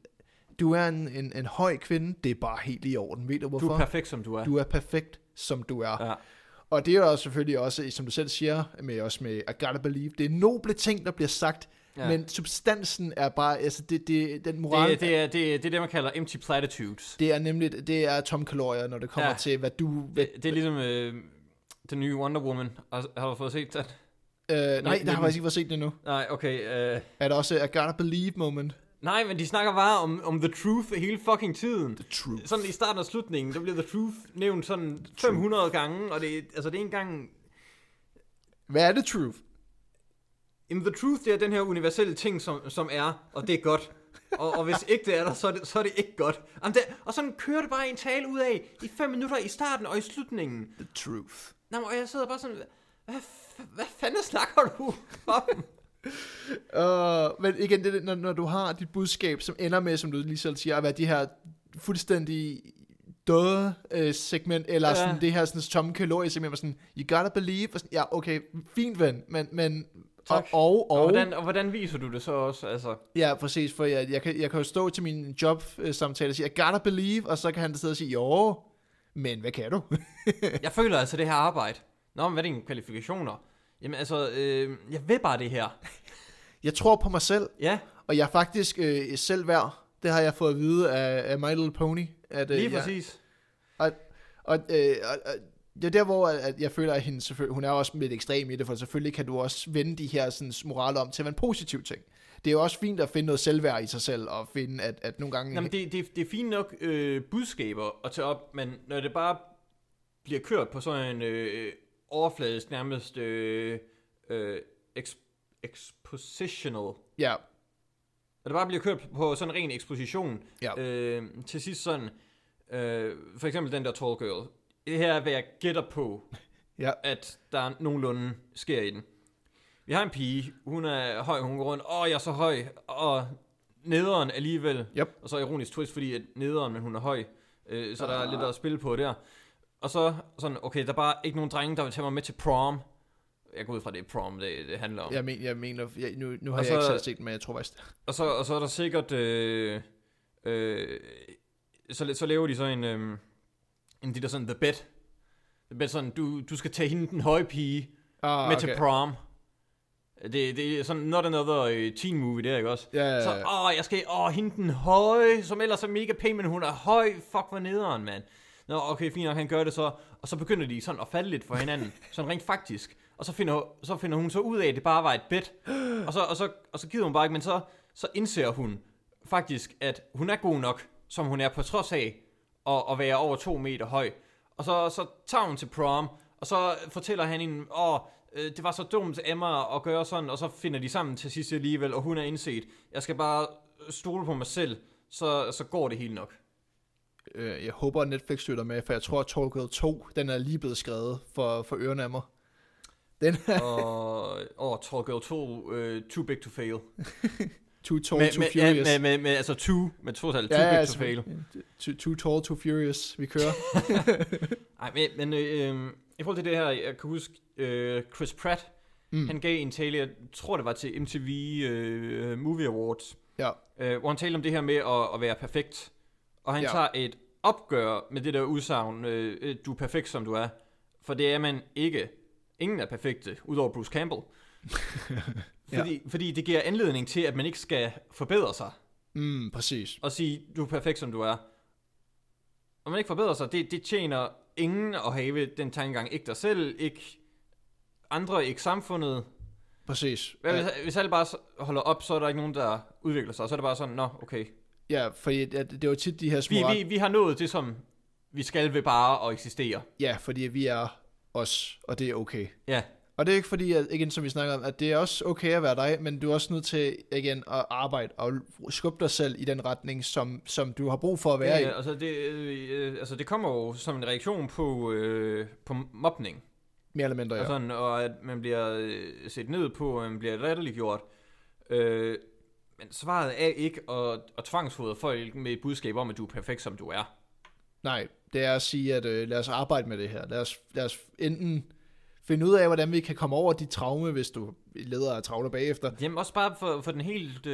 du er en høj kvinde, det er bare helt i orden. Ved du hvorfor? Du er perfekt, som du er. Du er perfekt, som du er. Ja. Og det er jo selvfølgelig også, som du selv siger, med I gotta believe, det er noble ting, der bliver sagt. Ja. Men substansen er bare, altså det den moral. Det er det man kalder empty platitudes. Det er nemlig, det er tomme kalorier, når det kommer til hvad du. Det er ligesom den nye Wonder Woman. Har du fået set den? Nej, der har jeg ikke fået set det endnu. Nej, okay. Er der også I gotta believe moment? Nej, men de snakker bare om the truth hele fucking tiden. The truth. Sådan i starten og slutningen, der bliver the truth nævnt sådan 500 gange, og det er en gang. Hvad er the truth? Jamen, the truth, det er den her universelle ting, som er, og det er godt. Og hvis ikke det er der, så er det ikke godt. Og sådan kører det bare en tale ud af i 5 minutter i starten og i slutningen. The truth. Nå, og jeg sidder bare sådan, hvad fanden snakker du om? Men igen, det, når du har dit budskab, som ender med, som du lige selv siger, at være de her fuldstændig døde segment, eller sådan det her sådan, tomme kalorie segment, sådan, you gotta believe, og sådan, ja, okay, fint ven, men hvordan viser du det så også? Altså? Ja, præcis, for jeg kan jo stå til min job-samtale og sige, I gotta believe, og så kan han sidde og sige, jo, men hvad kan du? Jeg føler altså det her arbejde. Nå, men hvad er dine kvalifikationer? Jamen altså, jeg ved bare det her. Jeg tror på mig selv, ja. Og jeg er faktisk selv værd. Det har jeg fået at vide af My Little Pony. At, lige præcis. Og det er der, hvor jeg føler, at hun er også lidt ekstrem i det, for selvfølgelig kan du også vende de her sådan, moral om til at være en positiv ting. Det er jo også fint at finde noget selvværd i sig selv, og finde, at nogle gange. Jamen, det er fint nok budskaber at tage op, men når det bare bliver kørt på sådan en overfladisk, nærmest expositional. Ja. Yeah. Og det bare bliver kørt på sådan en ren exposition. Yeah. Til sidst sådan, for eksempel den der tall girl. Det her er, hvad jeg gætter på, yeah, at der nogenlunde sker i den. Vi har en pige, hun er høj, hun går rundt, jeg er så høj, og nederen alligevel. Yep. Og så ironisk twist, fordi at nederen, men hun er høj, så der er lidt at spille på der. Og så sådan, okay, der er bare ikke nogen drenge, der vil tage mig med til prom. Jeg går ud fra, det er prom, det handler om. Jeg mener, nu har og jeg så, ikke selv set den, men jeg tror faktisk det. Og så er der sikkert, så laver de så en de der sådan, the bet sådan, du skal tage hende, den høje pige, med til prom. Det er sådan not another teen movie der, ikke også? Ja. Så, jeg skal, hende den høje, som ellers er mega pæn, men hun er høj, fuck, hvor nederen, mand. Nå, okay, fint nok, han gør det så. Og så begynder de sådan at falde lidt for hinanden, sådan rent faktisk. Og så finder hun så ud af, at det bare var et bet. Og så gider hun bare ikke, men så indser hun faktisk, at hun er god nok, som hun er, på trods af at være over 2 meter høj. Og så tager hun til prom, og så fortæller han hende, det var så dumt af mig at gøre sådan, og så finder de sammen til sidst alligevel, og hun er indset. Jeg skal bare stole på mig selv, så går det helt nok. Jeg håber, at Netflix støtter med, for jeg tror, at Tall Girl 2, den er lige blevet skrevet for ørerne af mig. Den er... Tall Girl 2, too big to fail. Too tall, too furious. Altså two, med total, too big to fail. Too tall, too furious, vi kører. Ej, men i forhold til det her, jeg kan huske, Chris Pratt, han gav en tale, jeg tror det var til MTV Movie Awards, ja. Hvor han talte om det her med at være perfekt. Og han tager et opgør med det der udsagn, du er perfekt, som du er. For det er man ikke. Ingen er perfekte, udover Bruce Campbell. fordi det giver anledning til, at man ikke skal forbedre sig. Mm, præcis. Og sige, du er perfekt, som du er. Og man ikke forbedrer sig, det tjener ingen at have den tankegang. Ikke dig selv, ikke andre, ikke samfundet. Præcis. Hvis alle bare holder op, så er der ikke nogen, der udvikler sig. Så er det bare sådan, nå, okay. Ja, fordi det er jo tit de her små... Vi har nået det, som vi skal ved bare at eksistere. Ja, fordi vi er os, og det er okay. Ja. Og det er ikke fordi, at, igen som vi snakker om, at det er også okay at være dig, men du er også nødt til, igen, at arbejde og skubbe dig selv i den retning, som du har brug for at være i. Altså det kommer jo som en reaktion på mobning. Mere eller mindre, ja. Og, sådan, og at man bliver set ned på, man bliver retteliggjort. Men svaret er ikke at tvangsfodre folk med et budskab om, at du er perfekt, som du er. Nej, det er at sige, at lad os arbejde med det her. Lad os enten finde ud af, hvordan vi kan komme over de traume, hvis du leder og travler bagefter. Jamen også bare for den helt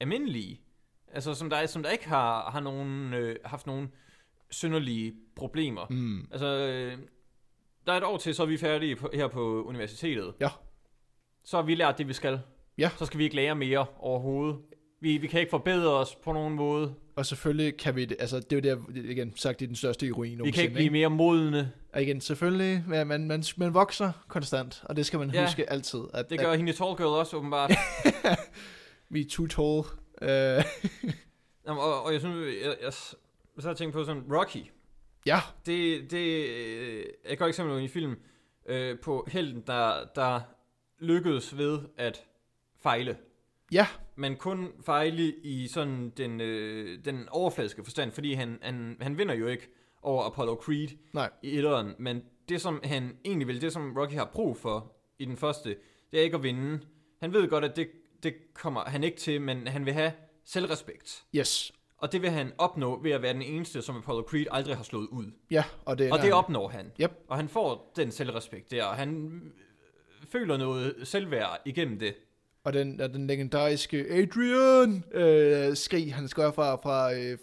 almindelige, altså som der ikke har nogen, haft nogen synderlige problemer. Mm. Altså, der er et år til, så er vi færdige her på universitetet. Ja. Så har vi lært det, vi skal. Ja. Så skal vi ikke lære mere overhovedet. Vi kan ikke forbedre os på nogen måde. Og selvfølgelig kan vi, altså det er jo der, igen sagt, det er den største ironi. Vi kan ikke blive mere modne. Og igen, selvfølgelig, man vokser konstant, og det skal man huske altid. Det gør hende tall girl også, åbenbart. Me too tall. Jamen, og jeg synes, jeg så har tænkt på sådan, Rocky. Ja. Det er et godt eksempel i en film på helten, der lykkedes ved at fejle. Ja. Men kun fejle i sådan den overfladiske forstand, fordi han vinder jo ikke over Apollo Creed. Nej. I etteren. Men det, som han egentlig vil, det som Rocky har brug for i den første, det er ikke at vinde. Han ved godt, at det kommer han ikke til, men han vil have selvrespekt. Yes. Og det vil han opnå ved at være den eneste, som Apollo Creed aldrig har slået ud. Ja, og det opnår han. Yep. Og han får den selvrespekt der, og han føler noget selvværd igennem det. Og den legendariske Adrian skrig, han skører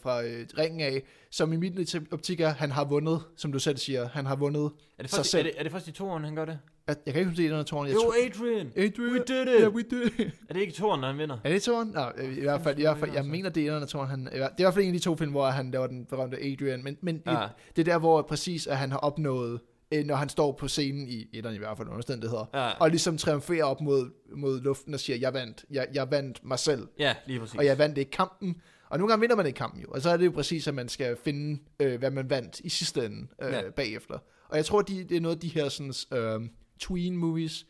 fra ringen af, som i min optik er, han har vundet, som du selv siger, han har vundet sig selv. Er det først i toren, han gør det? Jeg kan ikke huske, det er den toren. Jo, Adrian! We did it! Yeah, we did it! Er det ikke toren, han vinder? Er det toren? Nej, i hvert fald jeg mener, det er den toren. Det er i hvert fald en af de to film, hvor han laver den berømte Adrian, men det er der, hvor præcis at han har opnået, når han står på scenen i etteren i hvert fald omstændigheder, og ligesom triumferer op mod luften og siger, jeg vandt mig selv. Ja, lige præcis. Og jeg vandt ikke kampen. Og nogle gange vinder man ikke kampen jo, og så er det jo præcis, at man skal finde, hvad man vandt i sidste ende bagefter. Og jeg tror, det er noget af de her sådan, tween movies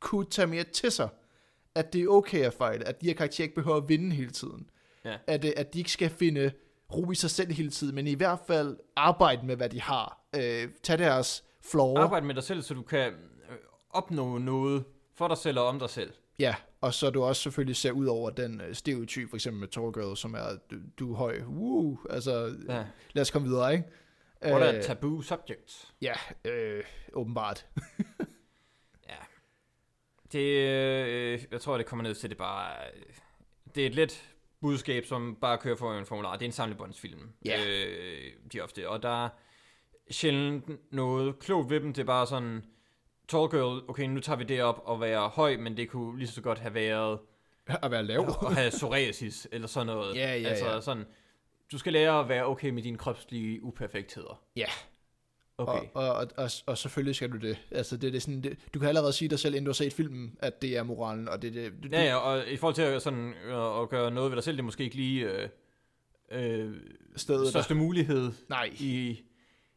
kunne tage mere til sig, at det er okay at fejle, at de her karakterer ikke behøver at vinde hele tiden. Ja. At de ikke skal finde ro i sig selv hele tiden, men i hvert fald arbejde med, hvad de har. Tag deres floor. Arbejde med dig selv, så du kan opnå noget for dig selv og om dig selv. Ja, og så du også selvfølgelig ser ud over den stereotyp, for eksempel med tall girl, som er, du er høj. Woo! Altså, lad os komme videre, ikke? What a taboo subject. Ja, åbenbart. Ja. Det, jeg tror, det kommer ned til, det bare, det er et let budskab, som bare kører for en formular. Det er en samlebåndsfilm. Ja. De ofte, og der sjældent noget klogt ved dem. Det er bare sådan, tall girl, okay, nu tager vi det op og være høj, men det kunne lige så godt have været at være lav. Og have psoriasis, eller sådan noget. Ja, altså sådan, du skal lære at være okay med dine kropslige uperfektheder. Ja. Okay. Og selvfølgelig skal du det. Altså, det er sådan, det, du kan allerede sige dig selv, inden du har set filmen, at det er moralen, og det. Du, ja, og i forhold til at, sådan, at gøre noget ved dig selv, det er måske ikke lige største mulighed. Nej.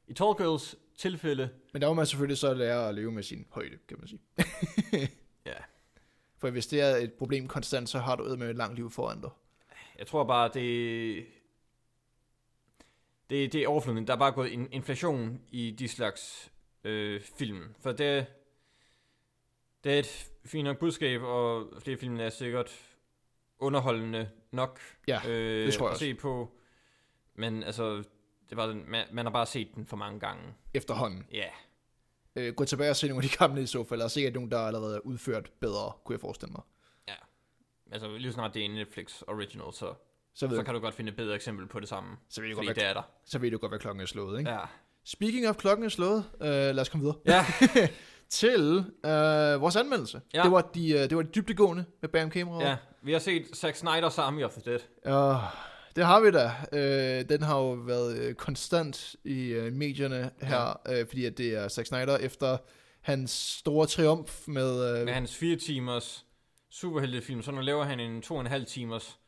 I tall girls tilfælde. Men der må man selvfølgelig så lære at leve med sin højde, kan man sige. Ja. For hvis det er et problem konstant, så har du med et langt liv foran dig. Jeg tror bare, det er overflydende. Der er bare gået inflation i de slags film. For det er et fint nok budskab, og flere film er sikkert underholdende nok. Ja, det tror jeg også. At se på. Men altså, det var den, man har bare set den for mange gange. Efterhånden. Ja. Yeah. Gå tilbage og se nogle af de gamle i så fald, og sikkert nogen, der allerede er udført bedre, kunne jeg forestille mig. Ja. Altså lige snart det er en Netflix original, så kan du godt finde et bedre eksempel på det samme. Så ved du godt, hvad klokken er slået, ikke? Ja. Speaking of klokken er slået, lad os komme videre. Ja. Til vores anmeldelse. Ja. Det var de dybdegående med bam-kameraet. Ja, vi har set Zack Snyder's Army of the Dead. Det har vi da. Den har jo været konstant i medierne her, fordi at det er Zack Snyder efter hans store triumf med med hans 4 timers superheltefilm, så nu laver han en 2,5 timers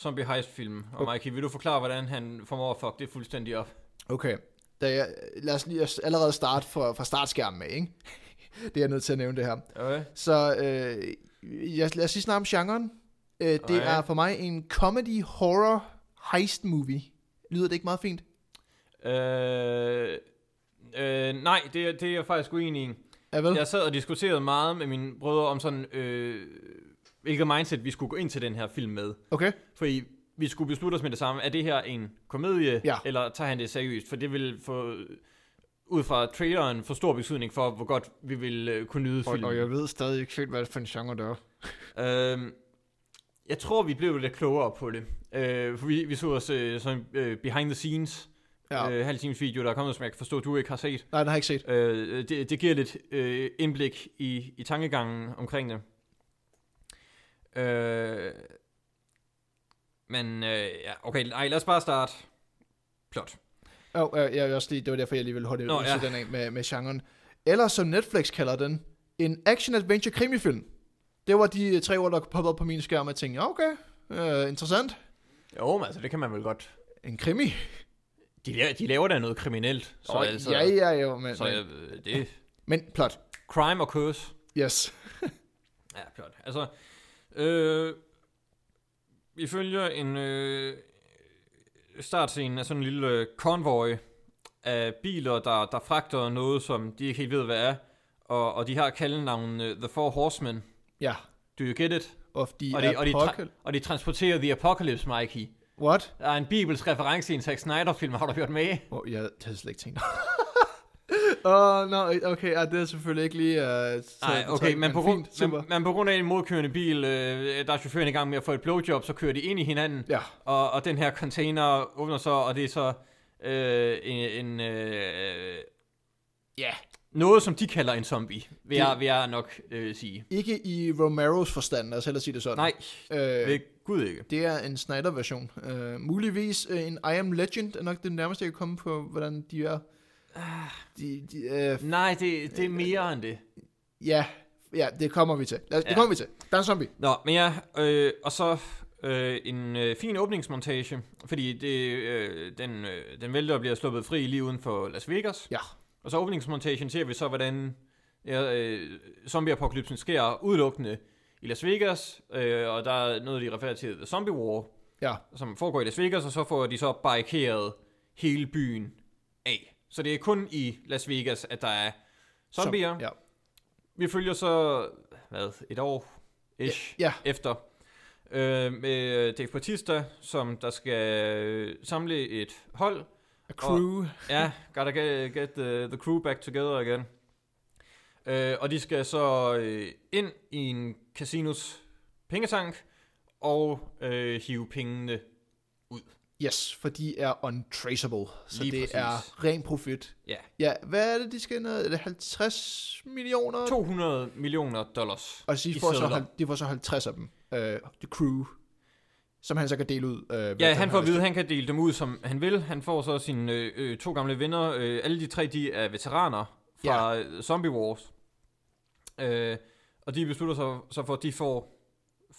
zombie heist-film. Og okay. Mikey, vil du forklare, hvordan han formår at fuck det fuldstændig op? Okay. Lad os lige allerede starte fra startskærmen med, ikke? Det er jeg nødt til at nævne det her. Okay. Så lad os sige snart om genren. Det er for mig en comedy horror heist movie. Lyder det ikke meget fint? Nej, det er jeg faktisk uenig i. Jeg sad og diskuterede meget med mine brødre om sådan, hvilket mindset vi skulle gå ind til den her film med. Okay. Fordi vi skulle beslutte os med det samme. Er det her en komedie, eller tager han det seriøst? For det vil få, ud fra traileren, få stor betydning for, hvor godt vi vil kunne nyde filmen. Og jeg ved stadig ikke helt, hvad det for en genre der er. Jeg tror, vi blev lidt klogere på det. For vi så os sådan behind the scenes. Ja. Halvtimes video, der er kommet, som jeg kan forstå, du ikke har set. Nej, den har jeg ikke set. Det giver lidt indblik i tankegangen omkring det. Lad os bare starte. Plot. Det var derfor, jeg lige ville holde ud til den af med genren. Eller som Netflix kalder den, en action-adventure-krimifilm. Det var de 3 ord, der poppede op på min skærm, og jeg tænkte, interessant. Jo, men altså, det kan man vel godt. En krimi? De laver da noget kriminelt. Så altså, men... Så det... Men plot. Crime og curse. Yes. Plot. Altså, vi følger en startscene af sådan en lille konvoj af biler, der fragter noget, som de ikke helt ved, hvad er. Og de har kaldenavnet The Four Horsemen. Ja. Do you get it? Og de transporterer The Apocalypse, Mikey. What? Der er en bibelsk reference i en Zack Snyder-film, har du hørt med? Jeg havde slet ikke tænkt. Det er selvfølgelig ikke lige... men på grund af en modkørende bil, der er chaufføren i gang med at få et blowjob, så kører de ind i hinanden, og den her container åbner så, og det er så noget, som de kalder en zombie, vil jeg nok sige. Ikke i Romeros forstand, lad os hellere sige det sådan. Nej, Gud ikke. Det er en Snyder-version. Muligvis en I Am Legend er nok det nærmeste, jeg kan komme på, hvordan de er. Nej, det er mere end det. Ja, det kommer vi til. Det kommer vi til. Der er en zombie. Nå, men og så en fin åbningsmontage, fordi den vælter og bliver sluppet fri lige uden for Las Vegas. Ja. Og så åbningsmontagen ser vi så, hvordan zombie-apokalypsen sker udelukkende i Las Vegas, og der er noget, de refererer til The Zombie War, som foregår i Las Vegas, og så får de så barrikeret hele byen af. Så det er kun i Las Vegas, at der er zombier. Vi følger så, et år-ish efter, med Dave Bautista, som der skal samle et hold. A crew. Og, gotta get the crew back together again. Og de skal så ind i en casinos pengetank og hive pengene ud. Yes, for de er untraceable. Så lige det præcis. Er ren profit. Ja, hvad er det, de skal ind? Er det 50 millioner? 200 millioner dollars. Og de får så 50 af dem. The crew, som han så kan dele ud. Han får at vide, at han kan dele dem ud, som han vil. Han får så sine 2 gamle venner. Alle de 3, de er veteraner fra Zombie Wars. Og de beslutter sig så for, at de får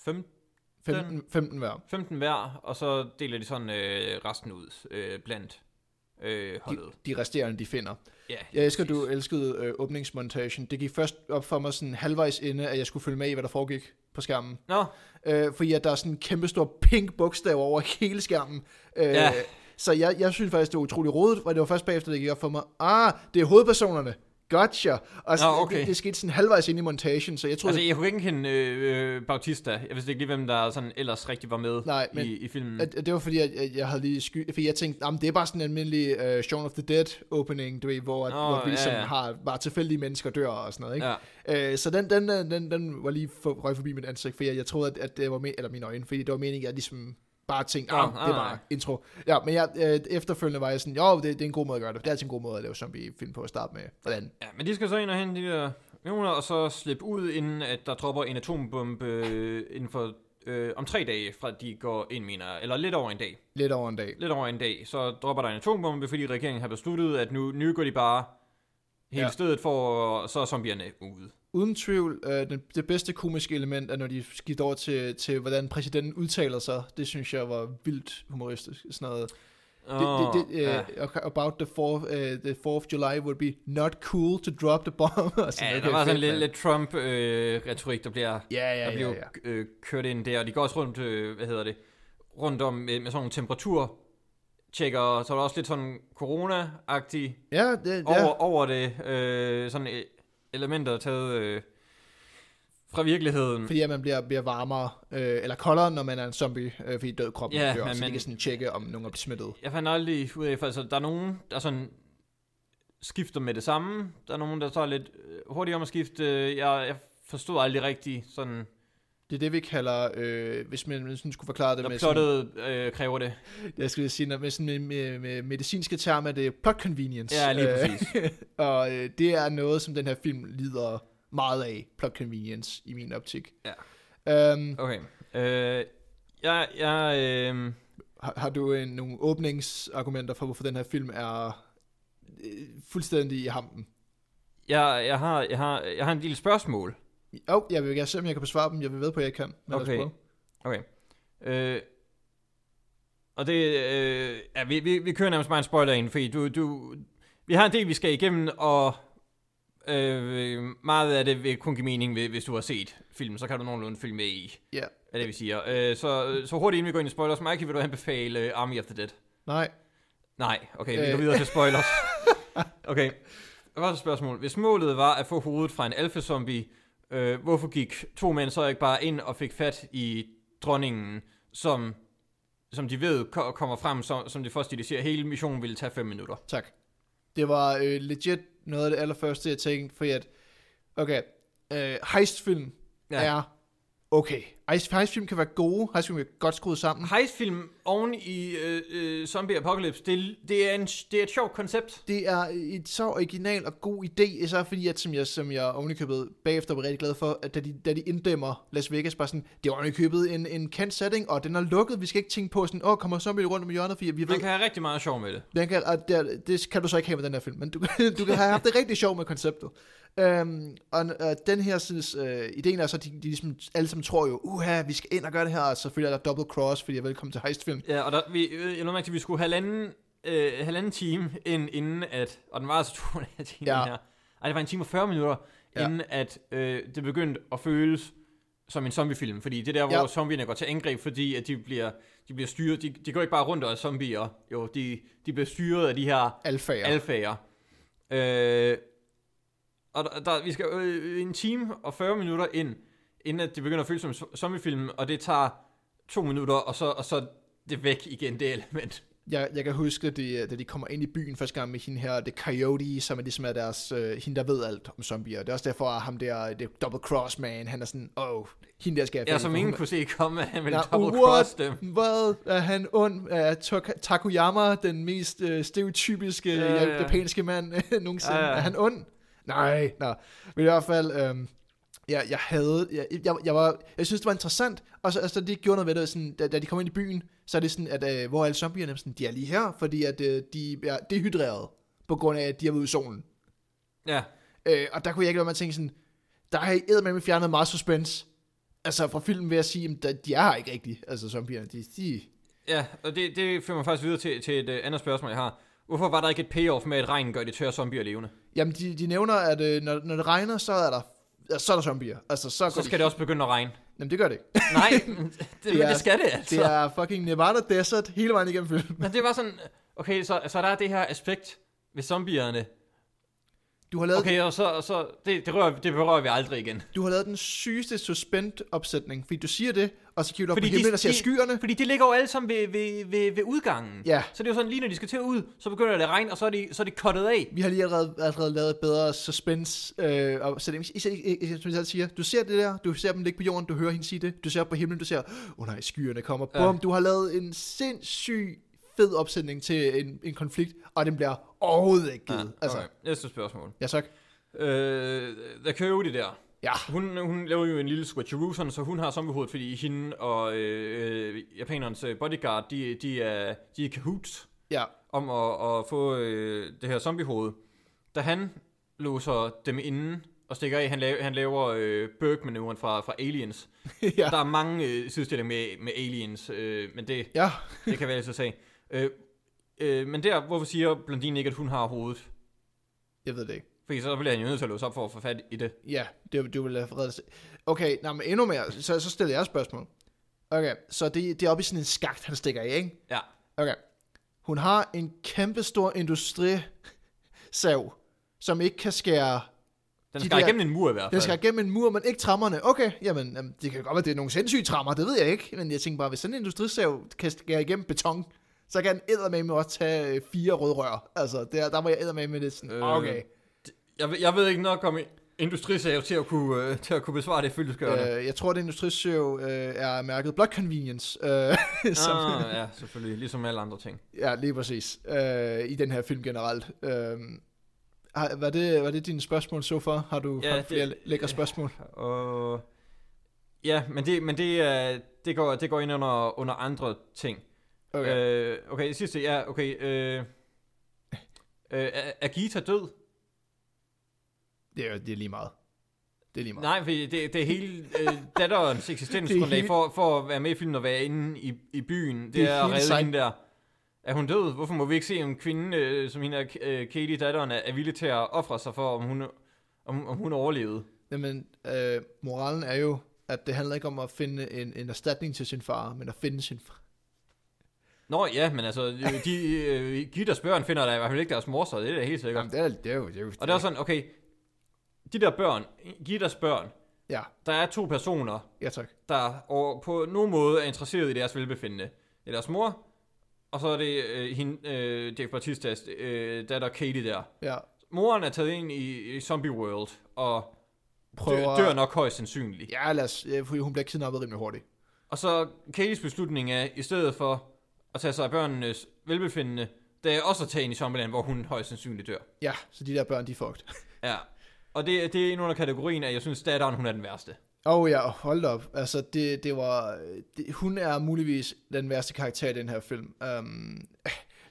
15 hver. 15 hver, og så deler de sådan resten ud blandt holdet. De resterende, de finder. Jeg elsker, du elskede åbningsmontagen. Det gik først op for mig sådan halvvejs inde, at jeg skulle følge med i, hvad der foregik på skærmen. Nå. Fordi der er sådan en kæmpestor pink bogstav over hele skærmen. Så jeg synes faktisk, det var utrolig rodet, og det var først bagefter, det gik op for mig. Det er hovedpersonerne. Gotcha. Og så, det skete sådan halvvejs ind i montagen, så jeg tror... Altså, jeg kunne ikke kende Bautista. Jeg vidste ikke lige, hvem der sådan ellers rigtig var med. Nej, men i filmen. Det var fordi, jeg havde lige fordi jeg tænkte, det er bare sådan en almindelig Shaun of the Dead opening, du ved, hvor vi ligesom har bare tilfældige mennesker dør og sådan noget, ikke? Ja. Så den var lige røg forbi mit ansigt, for jeg troede, at det var mine øjne, fordi det var meningen, at jeg ligesom... bare tænkte, det er bare intro. Ja, men jeg, efterfølgende var jeg sådan, det er en god måde at gøre det. Det er altid en god måde at lave zombie-film på at starte med. Hvordan? Ja, men de skal så ind og hente de der millioner, og så slippe ud, inden at der dropper en atombombe inden for, om 3 dage, fra de går ind, eller lidt over en dag. Lidt over en dag. Så dropper der en atombombe, fordi regeringen har besluttet, at nu går de bare hele stedet for, så er zombierne ude. Uden tvivl, det bedste komiske element er, når de skifter over til hvordan præsidenten udtaler sig. Det synes jeg var vildt humoristisk. Sådan noget, About the 4th of July would be not cool to drop the bomb. Sådan, der var sådan lidt Trump-retorik, der bliver kørt ind der. Og de går også rundt, rundt om med sådan nogle temperaturtjekker. Så er der også lidt sådan corona-agtig over det. Sådan elementer taget fra virkeligheden. Fordi at man bliver varmere, eller koldere, når man er en zombie, fordi død kroppen dør, så man kan sådan tjekke, om nogen er smittet. Jeg fandt aldrig ud af, for altså, der er nogen, der sådan skifter med det samme. Der er nogen, der tager lidt hurtigere om at skifte. Jeg forstod aldrig rigtigt sådan... Det er det, vi kalder, hvis man sådan skulle forklare det med... Plottet kræver det. Jeg skulle sige, med sådan med medicinske termer, det er plot convenience. Ja, lige præcis. Og det er noget, som den her film lider meget af, plot convenience, i min optik. Ja. Okay. Har du nogle åbningsargumenter for, hvorfor den her film er fuldstændig i hampen? Jeg har en lille spørgsmål. Jeg vil gerne se, om jeg kan besvare dem. Jeg vil ved på, at jeg kan. Okay. Og det... vi kører nærmest bare en spoiler ind, fordi vi har en del, vi skal igennem, og... meget af det vil kun give mening, hvis du har set filmen, så kan du nogenlunde følge med i, er det vi siger. Så hurtigt inden vi går ind i spoilers, Mikey, vil du anbefale Army of the Dead? Nej, okay, vi går videre til spoilers. Okay, hvad var det spørgsmål? Hvis målet var at få hovedet fra en alfa-zombie, hvorfor gik to mænd så ikke bare ind og fik fat i dronningen, som de ved kommer frem, som det første de siger, hele missionen ville tage 5 minutter? Tak. Det var legit noget af det allerførste, jeg tænkte, fordi at, heistfilm er okay. Heistfilm kan være gode, heistfilm kan være godt skruet sammen. Heistfilm oven i Zombie Apocalypse, det er et sjovt koncept. Det er et så original og god idé, især fordi, at som jeg ovenikøbet bagefter var rigtig glad for, at da de inddæmmer Las Vegas, bare sådan, det er ovenikøbet en kendt setting, og den er lukket, vi skal ikke tænke på sådan, kommer zombie rundt om hjørnet, fordi vi ved... Man kan have rigtig meget sjov med det. Det kan du så ikke have med den her film, men du kan have haft det rigtig sjov med konceptet. Og den her ideen er så, at de ligesom, alle sammen tror jo, vi skal ind og gøre det her, og selvfølgelig er der double cross, fordi jeg er velkommen til heistfilm. Ja, og jeg nåede mærke, at vi skulle halvanden time inden at, og den var altså 2,5 timer her. Ej, det var en time og 40 minutter, inden at det begyndte at føles som en zombiefilm, fordi det der, hvor zombierne går til angreb, fordi at de bliver styret, de går ikke bare rundt og er zombier, jo, de bliver styret af de her alfaer. Og der, vi skal en time og 40 minutter ind, inden at det begynder at føles som zombiefilm, og det tager 2 minutter, og så det væk igen, det element. Jeg kan huske, da de kommer ind i byen første gang med hende her, The Coyote, som er ligesom er deres, hende der ved alt om zombier. Det er også derfor, at ham der, det double cross man, han er sådan, hende der skal jeg finde. Ja, som ingen kunne se komme, at han ville double cross dem. Hvad er han ond? Takuyama, den mest stereotypiske japanske mand nogensinde. Er han ond? Nej. Men i hvert fald... Jeg synes, det var interessant, og så altså, de gjorde noget ved det, sådan, da de kom ind i byen, så er det sådan, at hvor alle zombierne, sådan, de er lige her, fordi at, de er dehydrerede, på grund af, at de er ude i solen. Ja. Og der kunne jeg ikke lade mig tænke sådan, der har jeg eddermame fjernet meget suspense, altså fra filmen ved at sige, at de er her ikke rigtigt, altså zombierne, de... Ja, og det fører mig faktisk videre til et andet spørgsmål, jeg har. Hvorfor var der ikke et payoff med, at regnen gør de tørre zombier levende? Jamen, de nævner, at når det regner, så er der zombier. Altså, så skal det også begynde at regne. Jamen, det gør det ikke. Nej, det skal det altså. Det er fucking Nevada Desert hele vejen igennem filmen. Men det var sådan, okay, så der er det her aspekt ved zombierne. Du har lavet det berører vi aldrig igen. Du har lavet den sygeste suspend-opsætning, fordi du siger det, og så kigger du op på himlen og ser skyerne. Fordi det ligger jo alle sammen ved udgangen. Ja. Så det er jo sådan, lige når de skal til ud, så begynder det at regne, og så er de cuttet af. Vi har lige allerede lavet bedre suspense-opsætning. Som jeg selv siger, du ser det der, du ser dem ligge på jorden, du hører hende sige det, du ser op på himlen, du ser, nej, skyerne kommer. Bum, du har lavet en sindssyg fed opsætning til en konflikt, og den bliver overhovedet ikke givet. Altså. Okay. Næste spørgsmål. Ja, tak. Der kører jo det der. Ja. Hun laver jo en lille switcheroo, så hun har zombiehovedet, fordi hende og japanernes bodyguard, de er kahoots om at få det her zombiehoved. Da han låser dem inden og stikker af, han laver Berg-manøvren fra Aliens. Der er mange sidestillinger med Aliens, men det kan vi altså sige. Men der, hvorfor siger blondinen ikke, at hun har hovedet? Jeg ved det ikke. Fordi så bliver han jo nødt til at låse op for at få fat i det. Ja, det vil jeg forrede sig. Okay, nej, men endnu mere, så stiller jeg et spørgsmål. Okay, så det er oppe i sådan en skagt, han stikker i, ikke? Ja. Okay. Hun har en kæmpe stor industrisav, som ikke kan skære... Den skærer igennem en mur i hvert fald. Den skærer igennem en mur, men ikke trammerne. Okay, jamen, det kan godt være, at det er nogle sindssyge trammer, det ved jeg ikke. Men jeg tænker bare, hvis sådan en industrisav kan skære igennem beton, så kan den eddermame også tage 4 røde rør. Altså, der må jeg eddermame lidt sådan, okay. Jeg ved ikke nok om industrisav til at kunne besvare det fyldestgørende. Jeg tror, at industrisav er mærket Blood Convenience. Som, ja, selvfølgelig. Ligesom alle andre ting. Ja, lige præcis. I den her film generelt. Var det dine spørgsmål så far? Har du flere lækre spørgsmål? Ja, men det går ind under andre ting. Okay, det sidste, ja, okay. Er Gita død? Det er lige meget. Nej, for det er hele datterens eksistensgrundlag for at være med i filmen og være inde i byen. Det er at redde hende der. Er hun død? Hvorfor må vi ikke se, om kvinde, som hende Katie, datteren, er villig til at ofre sig for, om hun overlevede? Jamen, moralen er jo, at det handler ikke om at finde en erstatning til sin far, men at finde sin far. Nå ja, men altså, Gitters børn finder der i hvert fald ikke deres mor, så det er helt sikkert. Jamen, det er jo. Og det er sådan, okay, de der børn, Gitters børn, ja. Der er 2 personer, ja, tak. Der på nogen måde er interesseret i deres velbefindende. Det er deres mor, og så er det Dave Bautistas datter Katie der. Ja. Moren er taget ind i Zombie World, og dør nok højst sandsynligt. Ja, hun bliver kidnappet rimelig hurtigt. Og så Katies beslutning er, i stedet for at tage sig af børnenes velbefindende, det er også at tage ind i Zombieland, hvor hun højst sandsynligt dør. Ja, så de der børn, de er fucked. Ja, og det er en under kategorien, at jeg synes, datteren, hun er den værste. Ja, hold op. Altså, hun er muligvis den værste karakter i den her film.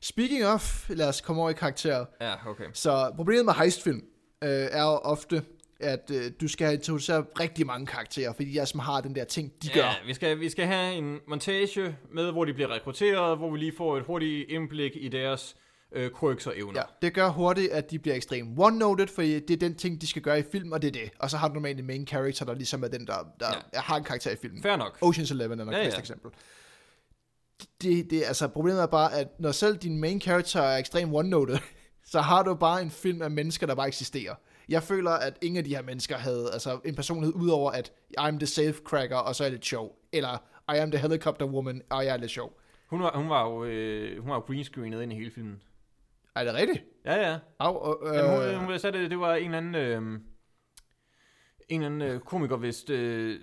Speaking of, lad os komme over i karakterer. Ja, okay. Så problemet med heistfilm er jo ofte, at du skal have introduceret rigtig mange karakterer, fordi de som har den der ting, de gør. Ja, vi skal have en montage med, hvor de bliver rekrutteret, hvor vi lige får et hurtigt indblik i deres quirks og evner. Ja, det gør hurtigt, at de bliver ekstremt one-noted, for det er den ting, de skal gøre i film, og det er det. Og så har du normalt en main character, der ligesom er den, der har en karakter i filmen. Fair nok. Ocean's Eleven er nok et eksempel. Altså, problemet er bare, at når selv din main character er ekstremt one-noted, så har du bare en film af mennesker, der bare eksisterer. Jeg føler, at ingen af de her mennesker havde altså en personlighed, udover at I am the safecracker, og så er det sjov. Eller I am the helicopter woman, og jeg er lidt sjov. Hun var jo greenscreenet ind i hele filmen. Er det rigtigt? Ja. Jamen, hun sagde, det var en eller anden komiker, vist,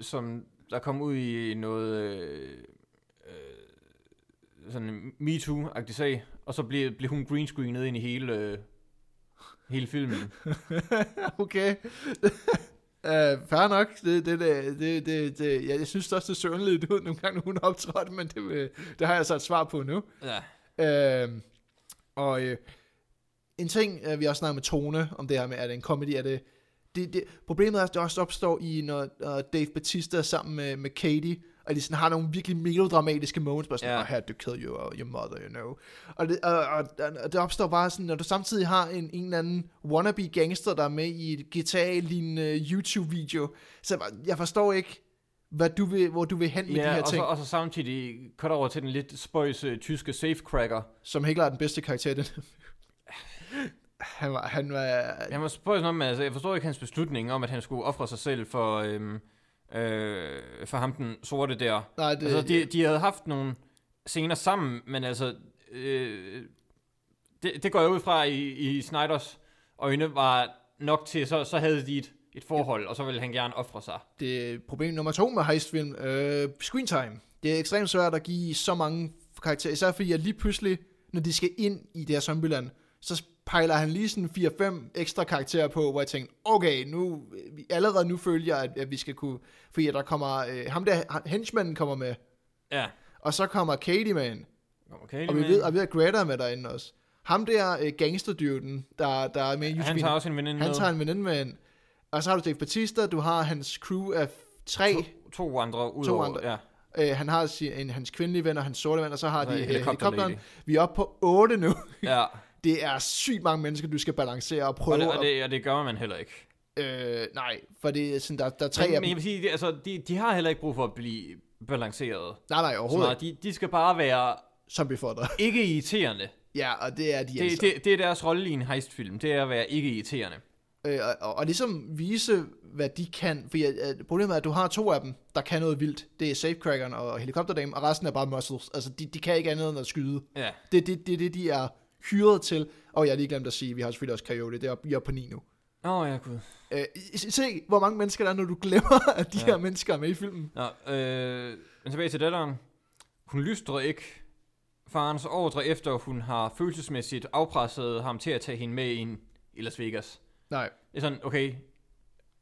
som der kom ud i noget sådan MeToo-agtig sag, og så blev hun greenscreenet ind i hele filmen. Okay. Fair nok. Det, jeg synes også, det er søvnligt ud nogle gange, når hun optrådte, men det har jeg så et svar på nu. Ja. En ting, vi også snakker med tone, om det her med, er det en comedy, er det problemet er, at det også opstår i, når Dave Bautista sammen med Katie, og de sådan har nogle virkelig melodramatiske moments, bare sådan, yeah. I had to kill your mother, you know. Og det opstår bare sådan, når du samtidig har en eller anden wannabe gangster, der er med i et guitar-lignende YouTube-video, så jeg forstår ikke, hvor du vil hen med de her ting. Og så samtidig cut over til den lidt spøjse tyske safecracker. Som helt klart er den bedste karakter i den. Han var spøjs om, altså jeg forstår ikke hans beslutning om, at han skulle ofre sig selv for ham den sorte der. Nej, altså, de havde haft nogle scener sammen, men altså, det går jeg ud fra i Snyders øjne var nok til, så havde de et forhold, og så ville han gerne ofre sig. Det er problem nummer 2 med heistfilm. Screen time. Det er ekstremt svært at give så mange karakterer, især fordi jeg lige pludselig, når de skal ind i det her zombieland, så pejler han lige sådan 4-5 ekstra karakterer på, hvor jeg tænkte, okay, allerede nu føler jeg, at vi skal kunne, fordi der kommer, henchmanden kommer med, ja. Og så kommer Katie med ind, og vi ved, at Greta er med derinde også. Ham der gangsterdyvden, der er med i Justin, tager også en veninde med. Han tager en veninde med ind. Og så har du Dave Bautista, du har hans crew af 3. To andre udover, ja. Han har hans kvindelige venner, hans sorte venner, og så har de helikopteren. Vi er oppe på 8 nu. Ja. Det er sygt mange mennesker, du skal balancere og prøve. Og det gør man heller ikke. Nej, for det er sådan, der er tre af dem. Men jeg vil sige, de har heller ikke brug for at blive balanceret. Nej, overhovedet ikke. De skal bare være... zombiefodder. Ikke irriterende. Ja, og det er de altså. Det er deres rolle i en heistfilm. Det er at være ikke irriterende. Og ligesom vise, hvad de kan. For problemet er, at du har 2 af dem, der kan noget vildt. Det er safecrackeren og helikopterdamen, og resten er bare muscles. Altså, de kan ikke andet end at skyde. Ja. Det er det, de er hyret til. Og jeg har lige glemt at sige, vi har selvfølgelig også Coyote. Det er oppe på 9 nu. Åh, ja, gud. Se, hvor mange mennesker der er, når du glemmer, at de her mennesker er med i filmen. Nå, men tilbage til datteren. Hun lyster ikke farens ordre, efter hun har følelsesmæssigt afpresset ham til at tage hende med ind i Las Vegas. Nej. Det er sådan, okay,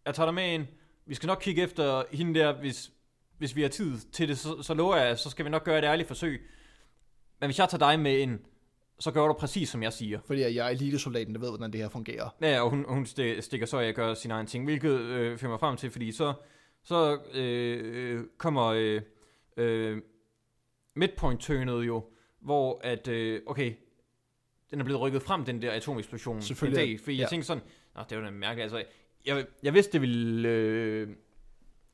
jeg tager dig med ind. Vi skal nok kigge efter hende der, hvis vi har tid til det, så lover jeg, så skal vi nok gøre et ærligt forsøg. Men hvis jeg tager dig med ind, så gør du præcis, som jeg siger. Fordi jeg er elitesoldaten, der ved, hvordan det her fungerer. Ja, og hun stikker så af at gøre sin egen ting, hvilket fører mig frem til, fordi så kommer midpoint-tønet jo, hvor at, okay, den er blevet rykket frem, den der atomeksplosion en dag, fordi jeg tænkte sådan, det var da mærkeligt, altså, jeg vidste, det ville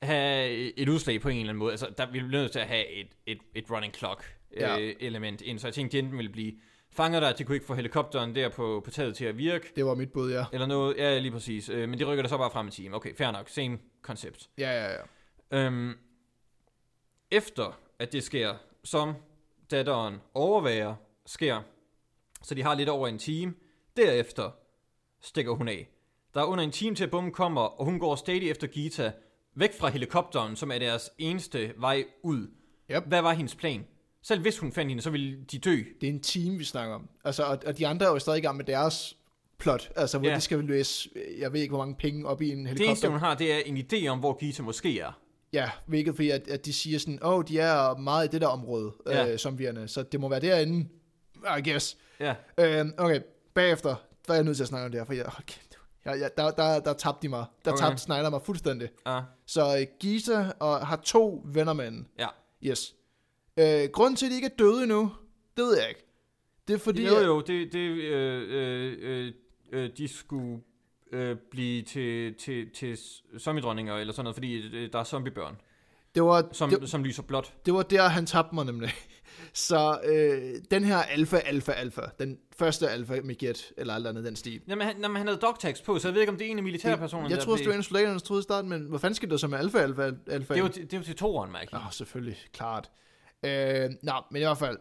have et udslag på en eller anden måde, altså, vi blev nødt til at have et running clock element ind, så jeg tænkte, at de enten ville blive fanget der, at de kunne ikke få helikopteren der på taget til at virke. Det var mit bud, ja. Eller noget, ja, lige præcis, men de rykker der så bare frem i timen, okay, fair nok, same concept. Ja. Efter, at det sker, som datteren overværer sker, så de har lidt over en time. Derefter stikker hun af. Der er under en time til, at bomben kommer, og hun går stadig efter Gita, væk fra helikopteren, som er deres eneste vej ud. Yep. Hvad var hendes plan? Selv hvis hun fandt hende, så ville de dø. Det er en time, vi snakker om. Altså, og de andre er jo stadig i gang med deres plot, altså hvor de skal løse, jeg ved ikke, hvor mange penge op i en helikopter. Det eneste, hun har, det er en idé om, hvor Gita måske er. Ja, hvilket fordi, at de siger sådan, de er meget i det der område, zombierne, så det må være derinde, I guess. Ja. Okay, bagefter, der er jeg nødt til at snakke om det her, for der tabte de mig. Der tabte Snyder mig fuldstændig. Ja. Så Gita har 2 vennermænd. Ja. Yes. Grunden til, at de ikke er døde endnu, det ved jeg ikke. Det er fordi... de skulle... blive til zombiedronninger eller sådan noget, fordi der er zombiebørn. Det var som lyser blåt. Det var der, han tabte mig nemlig. Så den her alfa, den første alfa med gæt, eller alt andet den stil. Jamen, han havde dogtags på, så jeg ved ikke, om det er en af militærpersonerne, jeg tror, det var en af soldaterne, der troede i starten, men hvor fanden skete der så med alfa? Det var til 2'eren, Mikey. Åh, selvfølgelig, klart. Men i hvert fald,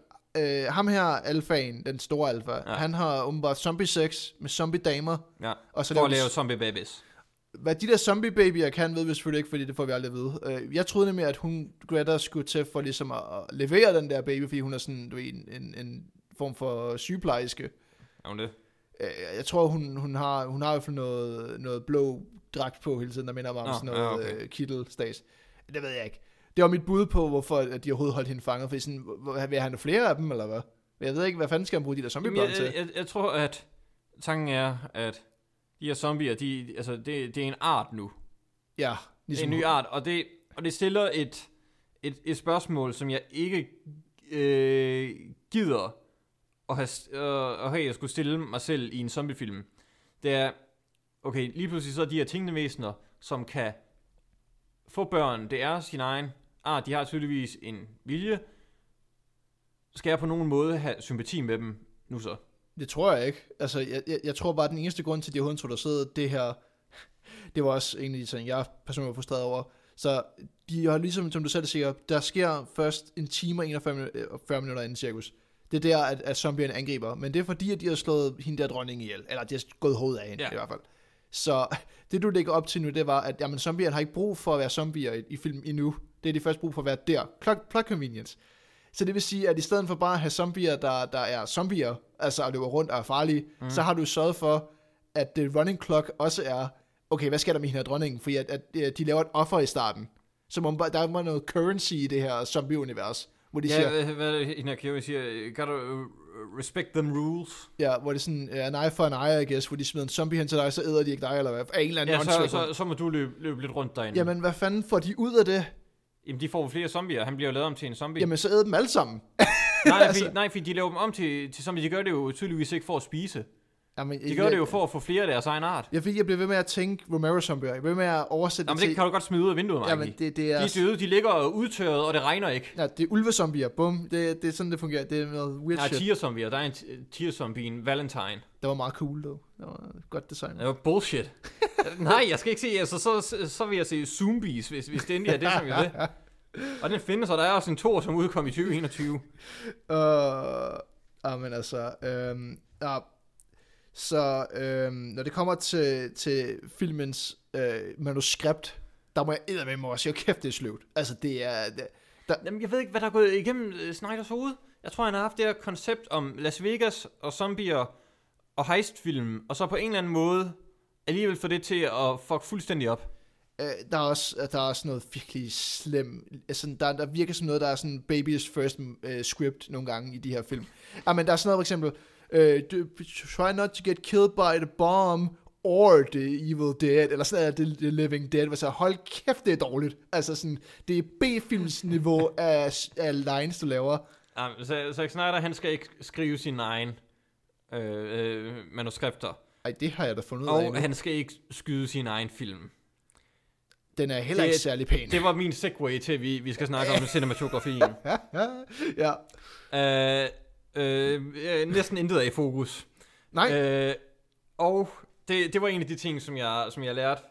ham her, alfaen, den store alfa, han har åbenbart zombie sex med zombie damer. Ja, og så for at lave zombie babies. Hvad de der zombie babyer kan, ved vi selvfølgelig ikke, fordi det får vi aldrig at vide. Jeg troede nemlig, at hun Greta skulle til for ligesom at levere den der baby, fordi hun er sådan en form for sygeplejerske. Er hun det? Jeg tror, hun har i hvert fald noget blå dragt på hele tiden, der minder mig om sådan noget kittelstads. Det ved jeg ikke. Det var mit bud på, hvorfor de overhovedet holdt hende fanget, fordi sådan, vil han have flere af dem, eller hvad? Jeg ved ikke, hvad fanden skal han bruge de der zombiebørn til? Jeg tror, at tanken er, at de her zombier, det er en art nu. Ja. Ligesom en ny art, og det stiller et spørgsmål, som jeg ikke gider at have, jeg skulle stille mig selv i en zombiefilm. Det er, okay, lige pludselig så er de her tingene væsener, som kan få børn, det er sin egen art, de har tydeligvis en vilje. Skal jeg på nogen måde have sympati med dem nu så? Det tror jeg ikke. Altså, jeg tror bare, at den eneste grund til, at de har introduceret det her, det var også egentlig sådan, jeg personligt var frustreret over. Så de har ligesom, som du selv siger, der sker først en time og 41 minutter inden cirkus. Det er der, at zombierne angriber. Men det er fordi, at de har slået hende der dronning ihjel. Eller de har gået hovedet af hende i hvert fald. Så det, du lægger op til nu, det var, at zombierne har ikke brug for at være zombier i filmen endnu. Det er de først brug for at være der. Plot convenience. Så det vil sige, at i stedet for bare at have zombier, der er zombier, altså at løbe rundt og er farlige, så har du sørget for, at the running clock også er, okay, hvad sker der med hende og dronningen? Fordi at de laver et offer i starten. Så der var noget currency i det her zombie-univers. Hvor de siger, hvad er det, hende her siger? Kan du... respect them rules. Ja, hvor det er sådan, en eye for en eye, I guess, hvor de smider en zombie hen til dig, så æder de ikke dig, eller hvad? En eller anden så må du løbe lidt rundt derinde. Jamen, hvad fanden får de ud af det? Jamen, de får flere zombier. Han bliver lavet om til en zombie. Jamen, så æd dem alle sammen. nej, fordi de laver dem om til zombier. De gør det jo tydeligvis ikke for at spise. Jamen, de gør det jo for at få flere af deres egen art. Jeg bliver ved med at tænke Romero-zombier. Jeg bliver ved med at oversætte det til... Jamen, det kan du godt smide ud af vinduet, Mikey. Jamen, det er... De døde, de ligger udtørret, og det regner ikke. Ja, det er ulve-zombier. Bum. Det er sådan, det fungerer. Det er noget weird shit. Ja, tier-zombier. Der er en tier-zombie, en Valentine. Det var meget cool, dog. Det var godt design. Det var bullshit. Nej, jeg skal ikke se... Altså, så vil jeg se zombies, hvis det endelig er det, som jeg vil. Og den findes, og der er også en 2, som udkom i 2021. Så når det kommer til filmens manuskript, der må jeg eddermame også sige, kæft det er sløvt. Altså det er... Jamen jeg ved ikke, hvad der er gået igennem Snyders hoved. Jeg tror, han har haft det her koncept om Las Vegas og zombier og heistfilm, og så på en eller anden måde alligevel få det til at fuck fuldstændig op. Der er også noget virkelig slem, altså, der virker som noget, der er sådan baby's first script nogle gange i de her film. Men der er sådan noget for eksempel... try not to get killed by the bomb or the evil dead, eller sådan The Living Dead, hvor så hold kæft, det er dårligt. Altså sådan, det er B-filmsniveau af lines, du laver. Zack Snyder, han skal ikke skrive sine egne manuskripter. Ej, det har jeg da fundet ud af. Og han skal ikke skyde sin egen film. Den er heller ikke særlig pæn. Det var min segue til, at vi skal snakke om cinematografien. Ja. Næsten intet er i fokus. Nej. Og det var en af de ting, som jeg lærte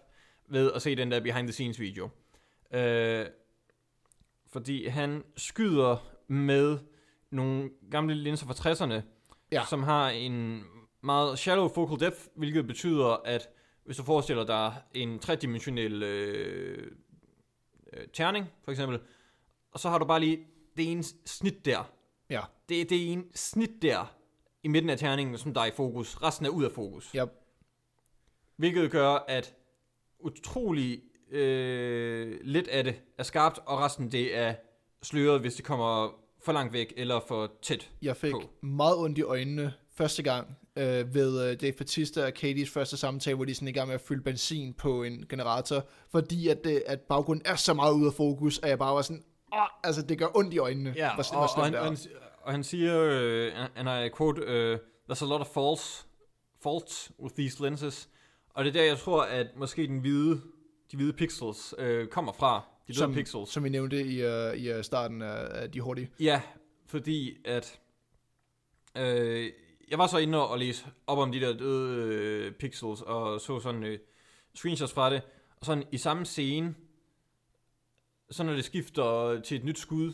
ved at se den der behind the scenes video. Fordi han skyder med nogle gamle linser fra 60'erne, som har en meget shallow focal depth, hvilket betyder, at hvis du forestiller dig en tredimensionel terning, for eksempel, og så har du bare lige det ene snit der. Ja. Det er en snit der i midten af terningen, som der er i fokus. Resten er ud af fokus. Yep. Hvilket gør, at utrolig lidt af det er skarpt, og resten det er sløret, hvis det kommer for langt væk eller for tæt. Jeg fik meget ondt i øjnene første gang ved Dave Bautista og Katie's første samtale, hvor de sådan i gang med at fylde benzin på en generator, fordi at baggrunden er så meget ud af fokus, at jeg bare var sådan... Altså, det gør ondt i øjnene. Ja, og han siger, and I quote, there's a lot of faults with these lenses. Og det er der, jeg tror, at måske de hvide pixels kommer fra. De døde pixels. Som vi nævnte i starten af de hurtige. Ja, fordi at... jeg var så inde og læse op om de der døde pixels, og så sådan screenshots fra det. Og sådan i samme scene... Så når det skifter til et nyt skud,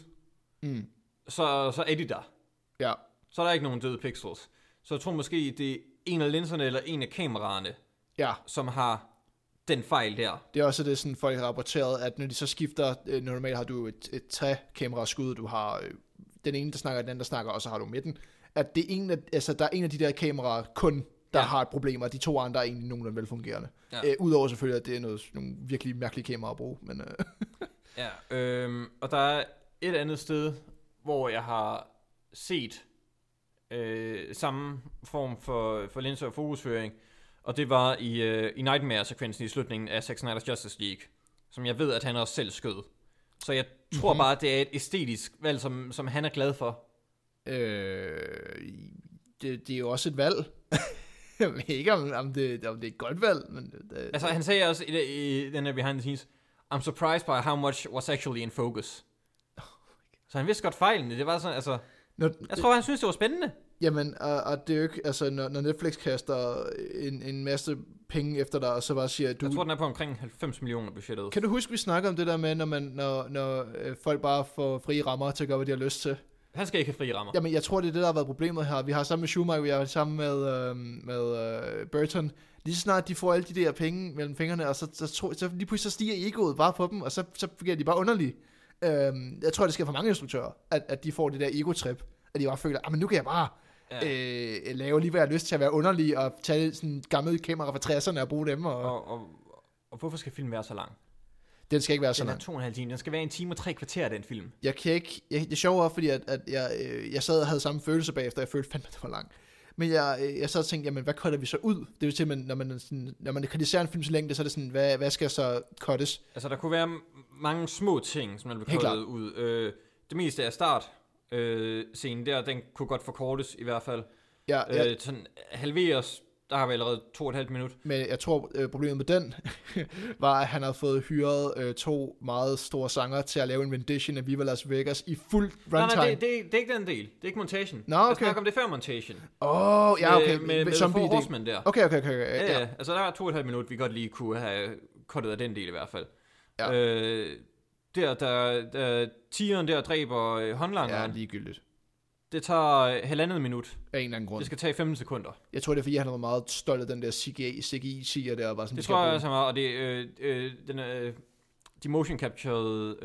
så er de der. Ja. Så er der ikke nogen døde pixels. Så jeg tror måske, det er en af linserne eller en af kameraerne, som har den fejl der. Det er også det, sådan folk har rapporteret, at når de så skifter, normalt har du et tre-kamera-skud, du har den ene, der snakker, den anden, der snakker, og så har du midten. At det er der er en af de der kameraer kun, der har et problem, og de to andre er egentlig nogenlunde velfungerende. Ja. Udover selvfølgelig, at det er nogle virkelig mærkelige kameraer at bruge, men... Ja, og der er et andet sted, hvor jeg har set samme form for linser og fokusføring, og det var i Nightmare-sekvensen i slutningen af Zack Snyder's Justice League, som jeg ved, at han også selv skød. Så jeg tror bare, det er et æstetisk valg, som han er glad for. Det er jo også et valg. Jeg ved ikke, om det er et godt valg. Men det... Altså, han sagde også i den her behind the scenes, I'm surprised by how much was actually in focus. Oh, så han vidste godt fejlen. Det var sådan, altså... jeg tror, han synes, det var spændende. Jamen, og det er jo ikke... Altså, når Netflix kaster en masse penge efter dig, og så bare siger du... Jeg tror, den er på omkring 90 millioner budgettet. Kan du huske, vi snakker om det der med, når folk bare får frie rammer til at gøre, hvad de har lyst til? Han skal ikke have frie rammer. Jamen, jeg tror, det er det, der har været problemet her. Vi har sammen med Schumacher, vi har sammen med Burton... Lige så snart de får alle de der penge mellem fingrene, og så lige pludselig så stiger egoet bare på dem, og så bliver de bare underlige. Jeg tror, det sker for mange instruktører, at de får det der ego-trip, at de bare føler, men nu kan jeg bare lave lige, hvad jeg har lyst til at være underlig, og tage sådan gamle kamera fra 60'erne og bruge dem. Og hvorfor skal filmen være så lang? Den skal ikke være så lang. Den er 2,5 timer. Den skal være 1 time og 3 kvarter, den film. Jeg kan ikke... det er sjovt, fordi at jeg sad og havde samme følelse bagefter, jeg følte fandme, det var langt. Men jeg så tænkte, jamen, hvad cutter vi så ud? Det er jo simpelthen, når man kritiserer en films længde, så er det sådan, hvad skal så cuttes? Altså, der kunne være mange små ting, som man blev kørt ud. Det meste er start. Scenen der, den kunne godt forkortes i hvert fald. Ja. Sådan halveres, der har vi allerede 2,5 minut. Men jeg tror, problemet med den var, at han havde fået hyret 2 meget store sanger til at lave en rendition af Viva Las Vegas i fuld runtime. Nej, det er ikke den del. Det er ikke montagen. Nå, okay. Jeg snakker om det før montagen. Okay. Med Four Horsemen der. Okay. Ja. Altså, der var 2,5 minut, vi godt lige kunne have kuttet af den del i hvert fald. Ja. Der tigeren der dræber håndlangeren. Ja, ligegyldigt. Det tager 1,5 minut. Af en eller anden grund. Det skal tage 15 sekunder. Jeg tror, det er, fordi han var meget stolt af den der CGI-tiger der. Og var sådan, det tror jeg også meget. Og det, de motion captured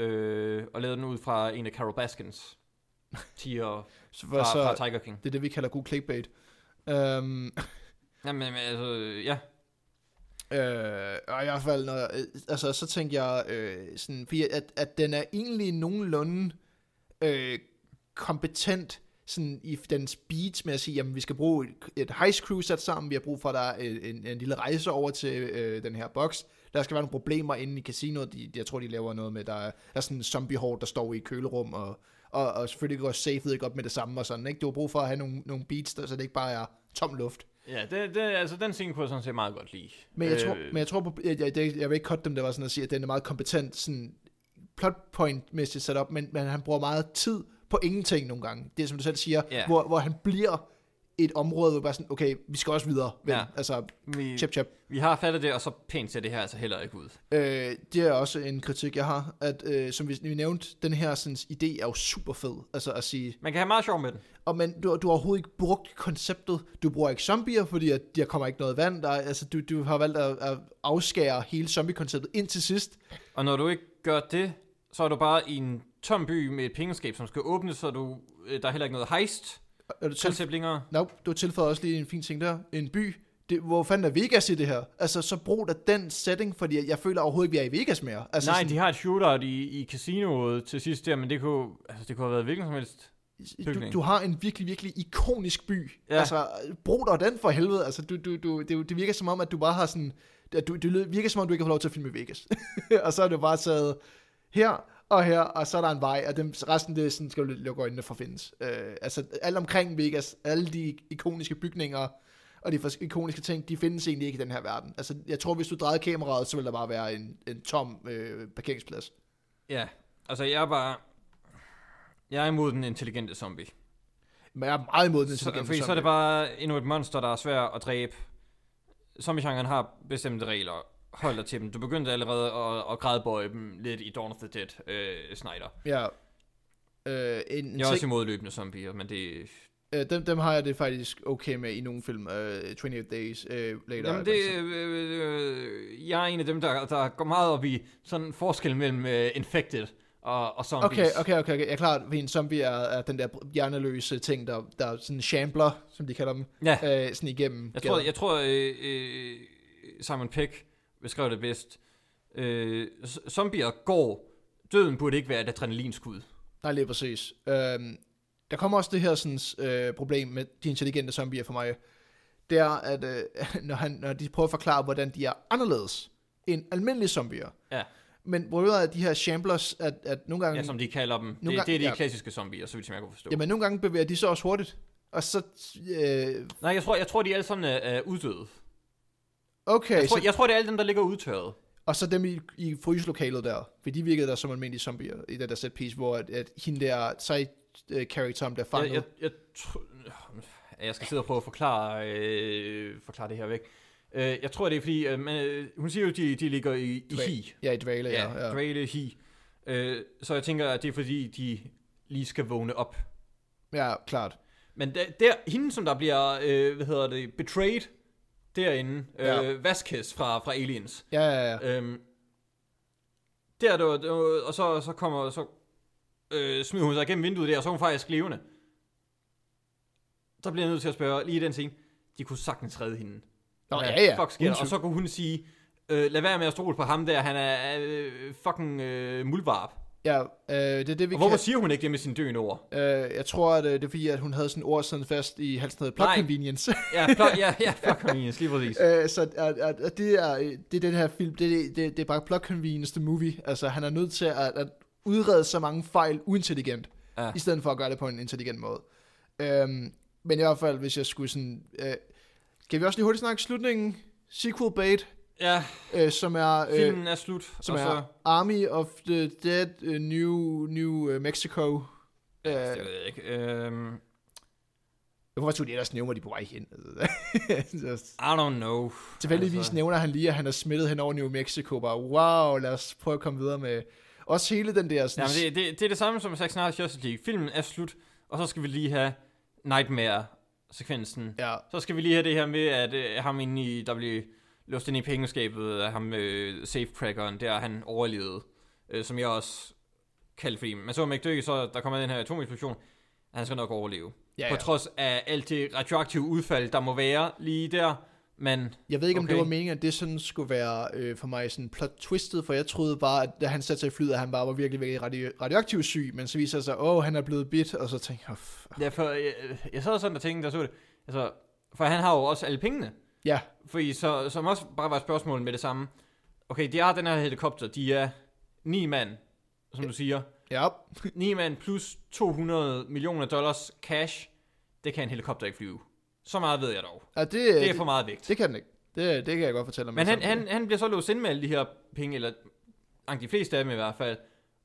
og lavede den ud fra en af Carol Baskins tiger fra Tiger King. Det er det, vi kalder god clickbait. Jamen, altså, ja. Og i hvert fald, altså, så tænkte jeg, sådan, at den er egentlig nogenlunde kompetent sådan, i dens beats med at sige, jamen vi skal bruge et heist crew sat sammen, vi har brug for, at der er en lille rejse over til den her boks. Der skal være nogle problemer inde i casinoet. Jeg tror, de laver noget med, der er sådan en zombie-horde, der står i kølerum, og selvfølgelig går safe'et ikke op med det samme og sådan, ikke? Du har brug for at have nogle beats, der, så det ikke bare er tom luft. Ja, altså den scene kunne jeg sådan set meget godt lide. Men jeg vil ikke cutte dem, der var sådan at sige, at den er meget kompetent, sådan plotpoint-mæssigt sat op, men han bruger meget tid på ingenting nogle gange. Det er, som du selv siger, hvor han bliver et område, hvor bare sådan, okay, vi skal også videre. Ja. Altså, chip. Vi har fattet det, og så pænt ser det her altså heller ikke ud. Det er også en kritik, jeg har, at som vi nævnte, den her sådan, idé er jo super fed, altså at sige... Man kan have meget sjov med den. Og men du har overhovedet ikke brugt konceptet. Du bruger ikke zombier, fordi at der kommer ikke noget vand. Altså, du har valgt at afskære hele zombie-konceptet ind til sidst. Og når du ikke gør det, så er du bare i en tom by med et pengeskab, som skal åbnes, så der er heller ikke noget heist. Du tilføjer også lige en fin ting der. En by. Hvor fanden er Vegas i det her? Altså, så brug da den setting, fordi jeg føler overhovedet ikke, vi er i Vegas mere. Altså, nej, de har et shootout i casinoet til sidst der, men det kunne have været hvilken som helst bygning. Du har en virkelig, virkelig ikonisk by. Ja. Altså, brug da den for helvede. Altså, det virker som om, at du bare har sådan... Det virker som om, du ikke har fået lov til at filme i Vegas. Og så er det bare taget her, og så er der en vej, og resten det sådan, skal du lukke øjnene for findes. Altså, alt omkring Vegas, alle de ikoniske bygninger, og de ikoniske ting, de findes egentlig ikke i den her verden. Altså, jeg tror, hvis du drejede kameraet, så ville der bare være en tom parkeringsplads. Ja, altså jeg er imod den intelligente zombie. Men jeg er meget imod den intelligente zombie. Så er det bare endnu et monster, der er svært at dræbe. Zombie-genren har bestemte regler. Hold dig til dem. Du begyndte allerede at grædbøje dem lidt i Dawn of the Dead, Snyder. Ja. Jeg er også imod løbende zombier, men det... Dem har jeg det faktisk okay med i nogle film. 28 Days Later. Jamen jeg er en af dem, der går meget op i sådan en forskel mellem Infected og zombies. Okay. Jeg er klar, at en zombie er den der hjerneløse ting, der sådan shambler, som de kalder dem, sådan igennem. Jeg tror Simon Pegg beskrev det bedst. Zombier går. Døden burde ikke være et adrenalinskud. Nej, lige præcis. Der kommer også det her sådan, problem med de intelligente zombier for mig. Det er, at når de prøver at forklare, hvordan de er anderledes end almindelige zombier. Ja. Men prøver af de her shamblers, at nogle gange... Ja, som de kalder dem. Det er de klassiske zombier, så vidt jeg kan forstå. Jamen, nogle gange bevæger de så også hurtigt. Og så... Nej, jeg tror de alle sammen er uddøde. Okay, jeg tror, det er alle dem, der ligger udtørret. Og så dem i fryselokalet der, for de virkede der som almindelige zombier i den der set piece, hvor at hende der side-characteren bliver fanget. Jeg skal sidde og prøve at forklare det her væk. Jeg tror, det er fordi, hun siger jo, at de ligger i hi. Ja, i dvæle, ja. Dvæle, hi. Så jeg tænker, at det er fordi, de lige skal vågne op. Ja, klart. Men hende, som der bliver, betrayed, derinde, Vasquez fra Aliens. Ja. Og så smider hun sig gennem vinduet der, og så er hun faktisk levende. Så bliver jeg nødt til at spørge, lige i den scene, de kunne sagtens redde hende. Nå, ja. Fuck sker, og så kunne hun sige, lad være med at stole på ham der, han er fucking muldvarp. Ja, det er det, vi kan... Hvorfor siger hun ikke det med sine døende ord? Jeg tror, at det er fordi, at hun havde sådan ord sådan fast i halsen, der plot convenience. ja, plot convenience, lige præcis. Så det er den her film, det er bare plot convenience the movie. Altså, han er nødt til at udrede så mange fejl uintelligent, i stedet for at gøre det på en intelligent måde. Men i hvert fald, hvis jeg skulle sådan... kan vi også lige hurtigt snakke slutningen? Sequel bait. Ja, som er, filmen er slut. Som og er så... Army of the Dead, New Mexico. Jeg ved ikke. Jeg kunne faktisk ikke ellers nævne, hvor de er på vej hen. I don't know. Tilfældigvis nævner han lige, at han er smittet hen over New Mexico. Bare, wow, lad os prøve at komme videre med... Også hele den der... Sådan... Jamen, det er det samme som Zack Snyder's Justice League. Filmen er slut, og så skal vi lige have Nightmare-sekvensen. Ja. Så skal vi lige have det her med, at ham inde i... løft ind i pengeskabet af ham med safe-crackeren, der han overlevede, som jeg også kaldte, fordi man så McDuck, så der kommer den her atomeksplosion, han skal nok overleve. Ja. På trods af alt det radioaktive udfald, der må være lige der, men... Jeg ved ikke, om det var meningen, at det sådan skulle være for mig sådan plot-twistet, for jeg troede bare, at da han satte sig i flyet, at han bare var virkelig radioaktiv syg, men så viser det sig, at han er blevet bidt, og så tænkte jeg... Ja, for jeg sad sådan og tænkte, der så det, altså, for han har jo også alle pengene. Ja. Fordi så, som også bare var et spørgsmål med det samme. Okay, de har den her helikopter, de er 9 mand, som du siger. Ja. 9 mand plus $200 million cash, det kan en helikopter ikke flyve. Så meget ved jeg dog. Ja, det er for meget vægt. Det kan den ikke. Det kan jeg godt fortælle om. Men han bliver så låst ind med alle de her penge, eller de fleste af dem i hvert fald.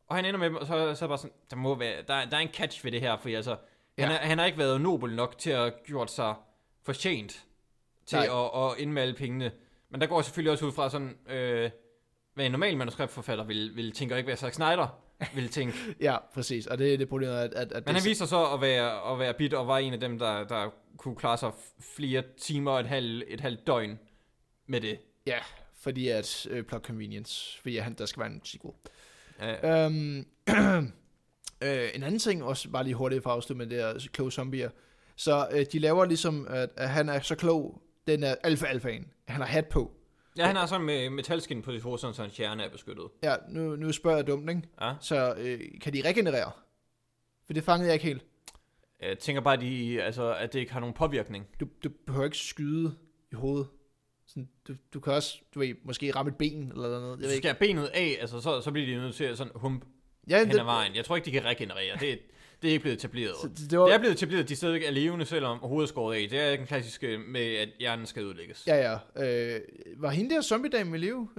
Og han ender med dem, og så bare sådan, der må være, der er en catch ved det her, fordi altså, han har ikke været nobel nok til at gjort sig fortjent til at indmale pengene. Men der går selvfølgelig også ud fra sådan, hvad en normal manuskriptforfatter vil tænke, og ikke hvad Zack Snyder vil tænke. Ja, præcis. Og det er det problem, at men han viser så at være bit, og var en af dem, der kunne klare sig flere timer og et halvt døgn med det. Ja, fordi at plot convenience, fordi at der skal være en sequel. Ja. En anden ting, også bare lige hurtigt for at afslutte med det her kloge zombier, så de laver ligesom, at han er så klog, den er alfa-alfaen. Han har hat på. Ja, han har sådan med metalskin på sit hoved, så hans hjerne er beskyttet. Ja, nu spørger jeg dumt, ikke? Ja. Så kan de regenerere? For det fangede jeg ikke helt. Jeg tænker bare, at det ikke har nogen påvirkning. Du behøver ikke skyde i hovedet. Sådan, du kan også, måske ramme et ben eller noget. Du skærer benet af, altså, så bliver de nødt til at sådan hump hen ad vejen. Jeg tror ikke, de kan regenerere. Det er ikke blevet etableret. Det er blevet etableret, at de stadigvæk er levende, selvom hovedet er skåret af. Det er den klassiske med, at hjernen skal udlægges. Ja, ja. Var hende der zombie-dame i live?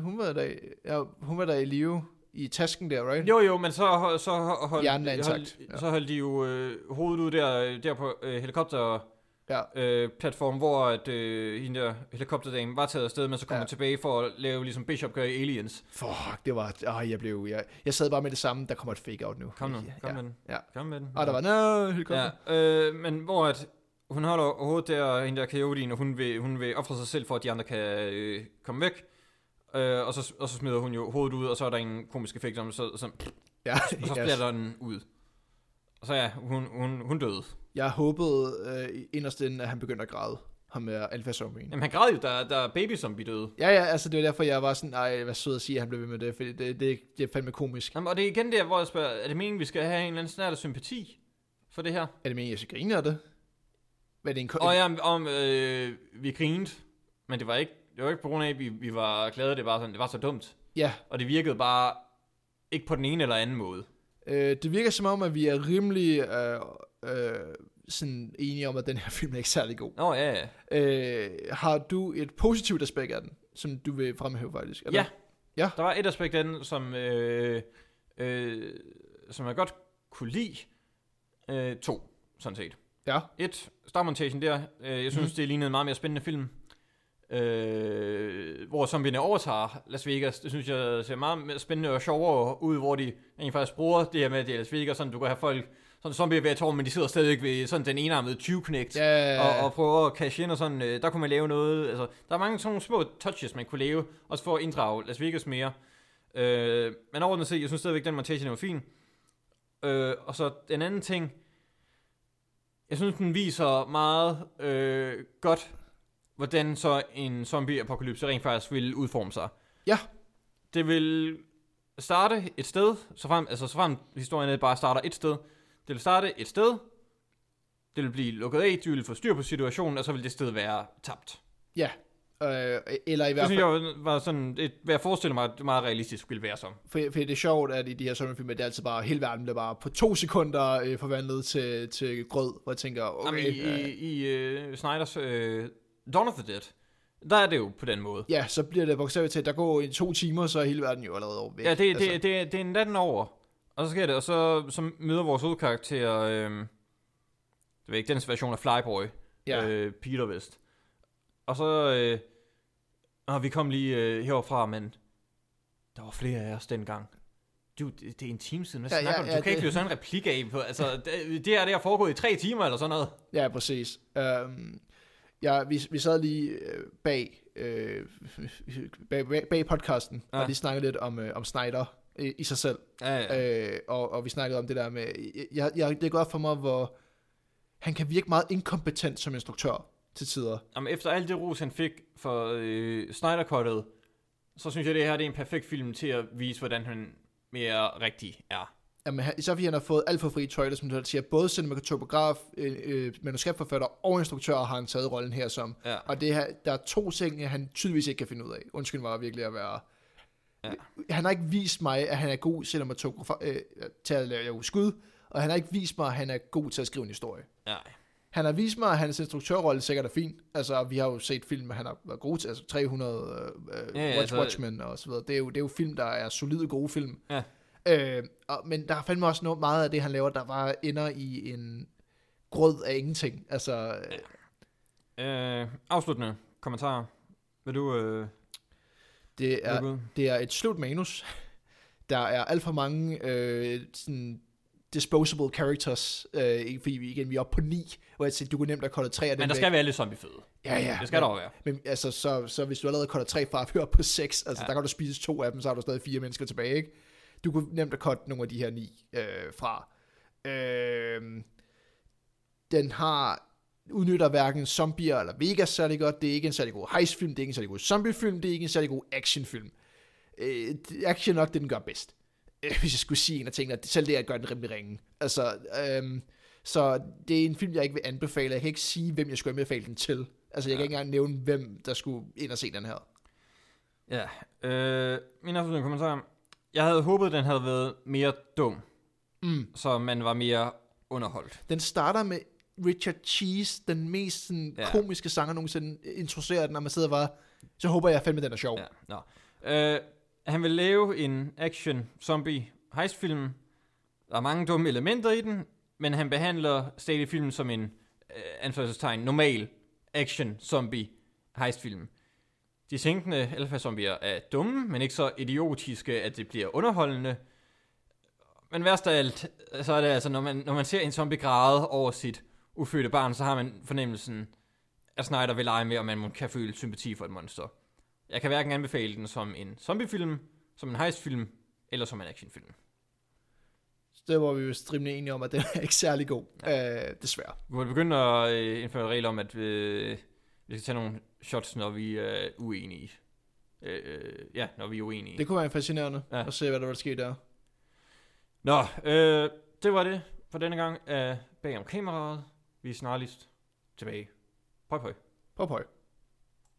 Hun var der i live i tasken der, right? Jo, men så holdt de jo hovedet ud der på helikopterplatformen, hvor at, hende der helikopterdagen var taget afsted, men så kom hun tilbage for at lave ligesom Bishop gør i Aliens. Fuck, det var... Jeg sad bare med det samme, der kommer et fake-out nu. Kom med den. Og der var helikopter. Ja, men hvor at hun holder hovedet der, hende der Coyote'en, og hun vil ofre sig selv for, at de andre kan komme væk. Og så smider hun jo hovedet ud, og så er der en komisk effekt, og så splatter den ud. Og så hun døde. Jeg håbede inderst inden, at han begyndte at græde, ham med alfa-zombien. Jamen han græd jo, der baby-zombie døde. Ja, altså det var derfor, jeg var sådan, ej, hvad sød at sige, at han blev ved med det, for det er fandme komisk. Jamen, og det er igen der, hvor jeg spørger, er det meningen, vi skal have en eller anden snart sympati for det her? Er det meningen, jeg skal grine af det? Hvad er det vi grinede, men det var ikke på grund af, at vi var glade, det var så dumt. Ja. Og det virkede bare ikke på den ene eller anden måde. Det virker som om, at vi er rimelig... sådan enige om, at den her film er ikke særlig god. Har du et positivt aspekt af den, som du vil fremhæve faktisk? Eller? Ja, der var et aspekt af den, som jeg godt kunne lide. To, sådan set. Ja. Et, starmontagen der. Jeg synes, det lignede en meget mere spændende film. Hvor zombierne overtager Las Vegas. Det synes jeg ser meget mere spændende og sjovere ud, hvor de egentlig faktisk bruger det her med, at det er Las Vegas, sådan du kan have folk... Sådan zombier ved at tårne, men de sidder stadigvæk ved sådan den enarmede 20-knægt, og prøver at cash ind og sådan, der kunne man lave noget, altså, der er mange sådan små touches, man kunne lave, også for at inddrage Las Vegas mere. Men overordnet set, jeg synes stadigvæk, den montage var fin. Og så en anden ting, jeg synes, den viser meget godt, hvordan så en zombie-apokalypse rent faktisk vil udforme sig. Ja. Det vil starte et sted, så frem historien bare starter et sted. Det vil starte et sted, det vil blive lukket af, de vil få styr på situationen, og så vil det sted være tabt. Ja, eller i hvert fald... Det synes jeg var sådan, et, hvad jeg forestiller mig, det meget realistisk ville være som. For det er sjovt, at i de her sommerfilm, det er altid bare, hele verden bliver bare på 2 sekunder forvandlet til grød, hvor jeg tænker, okay... I Snyders Dawn of the Dead, der er det jo på den måde. Ja, så bliver det bogstaveligt til, at der går 2 timer, så er hele verden jo allerede over væk. Ja, det er natten over, og så sker det, og så møder vores hovedkarakter... det var ikke dens version af Flyboy, ja. Peter West. Og så, vi kom lige herfra, men der var flere af os dengang. Dude, det er en time siden, hvad snakker du? Du kan ikke blive sådan en replik af på, altså det har foregået i 3 timer eller sådan noget. Ja, præcis. Vi sad lige bag podcasten, ja. Og lige snakkede lidt om Snyder i sig selv. Ja. Og vi snakkede om det der med, det er godt for mig, hvor... Han kan virke meget inkompetent som instruktør til tider. Jamen, efter alt det ros, han fik for Snyder-cuttet, så synes jeg, det her det er en perfekt film til at vise, hvordan han mere rigtig er. Jamen, især fordi han har fået alt for frie tøjler, som du siger. Både cinematograf, manuskriptforfatter og instruktører har han taget rollen her som. Ja. Og det her, der er 2 ting, han tydeligvis ikke kan finde ud af. Undskyld mig virkelig at være... Ja. Han har ikke vist mig, at han er god cinematograf til at lave skud, og han har ikke vist mig, at han er god til at skrive en historie. Nej. Han har vist mig, at hans instruktørrolle sikkert er fin. Altså, vi har jo set film, han har været god til. Altså, 300 Watchmen og så videre. Det er jo film, der er solide gode film. Ja. Men der er fandme også noget meget af det, han laver, der bare ender i en grød af ingenting. Altså... Ja. Afsluttende kommentarer. Vil du... Det er et slut manus. Der er alt for mange... sådan disposable characters, fordi vi er oppe på 9, hvor jeg siger, du kunne nemt have koldet 3 af dem. Men der skal være lidt zombieføde. Ja. Det skal der jo være. Men altså, så hvis du allerede koldet 3 fra, hører på 6, altså der kan du spise 2 af dem, så har du stadig 4 mennesker tilbage, ikke? Du kunne nemt have koldet nogle af de her 9 fra. Den har udnytter hverken zombier eller Vegas særlig godt, det er ikke en særlig god heistfilm, det er ikke en særlig god zombiefilm, det er ikke en særlig god actionfilm. Action nok, det den gør bedst. Hvis jeg skulle sige en af tingene, at selv det at gøre den rimelig ringe. Altså, så det er en film, jeg ikke vil anbefale. Jeg kan ikke sige, hvem jeg skulle anbefale den til. Altså, jeg kan ikke engang nævne, hvem der skulle ind og se den her. Ja. Min afsluttende kommentar. Jeg havde håbet, den havde været mere dum. Så man var mere underholdt. Den starter med Richard Cheese, den mest sådan, komiske sanger nogensinde, introducerer den, og man sidder bare, så håber jeg fandme, den er sjov. Ja, han vil lave en action-zombie-heist-film. Der er mange dumme elementer i den, men han behandler stadig filmen som en, anførselstegn, normal action-zombie-heist-film. De tænkende alfa-zombier er dumme, men ikke så idiotiske, at det bliver underholdende. Men værst af alt, så er det altså, når man ser en zombie græde over sit ufødte barn, så har man fornemmelsen, at Snyder vil lege med, og man kan føle sympati for et monster. Jeg kan hverken anbefale den som en zombiefilm, som en heistfilm, eller som en actionfilm. Det var vi jo rimelig enige om, at den er ikke særlig god, desværre. Vi må begynde at indføre en regel om, at vi skal tage nogle shots, når vi er uenige. Når vi er uenige. Det kunne være fascinerende at se, hvad der vil ske der. Nå, det var det for denne gang af Bag om Kameraet. Vi er snarligst tilbage. Pøj, pøj. Pøj, pøj.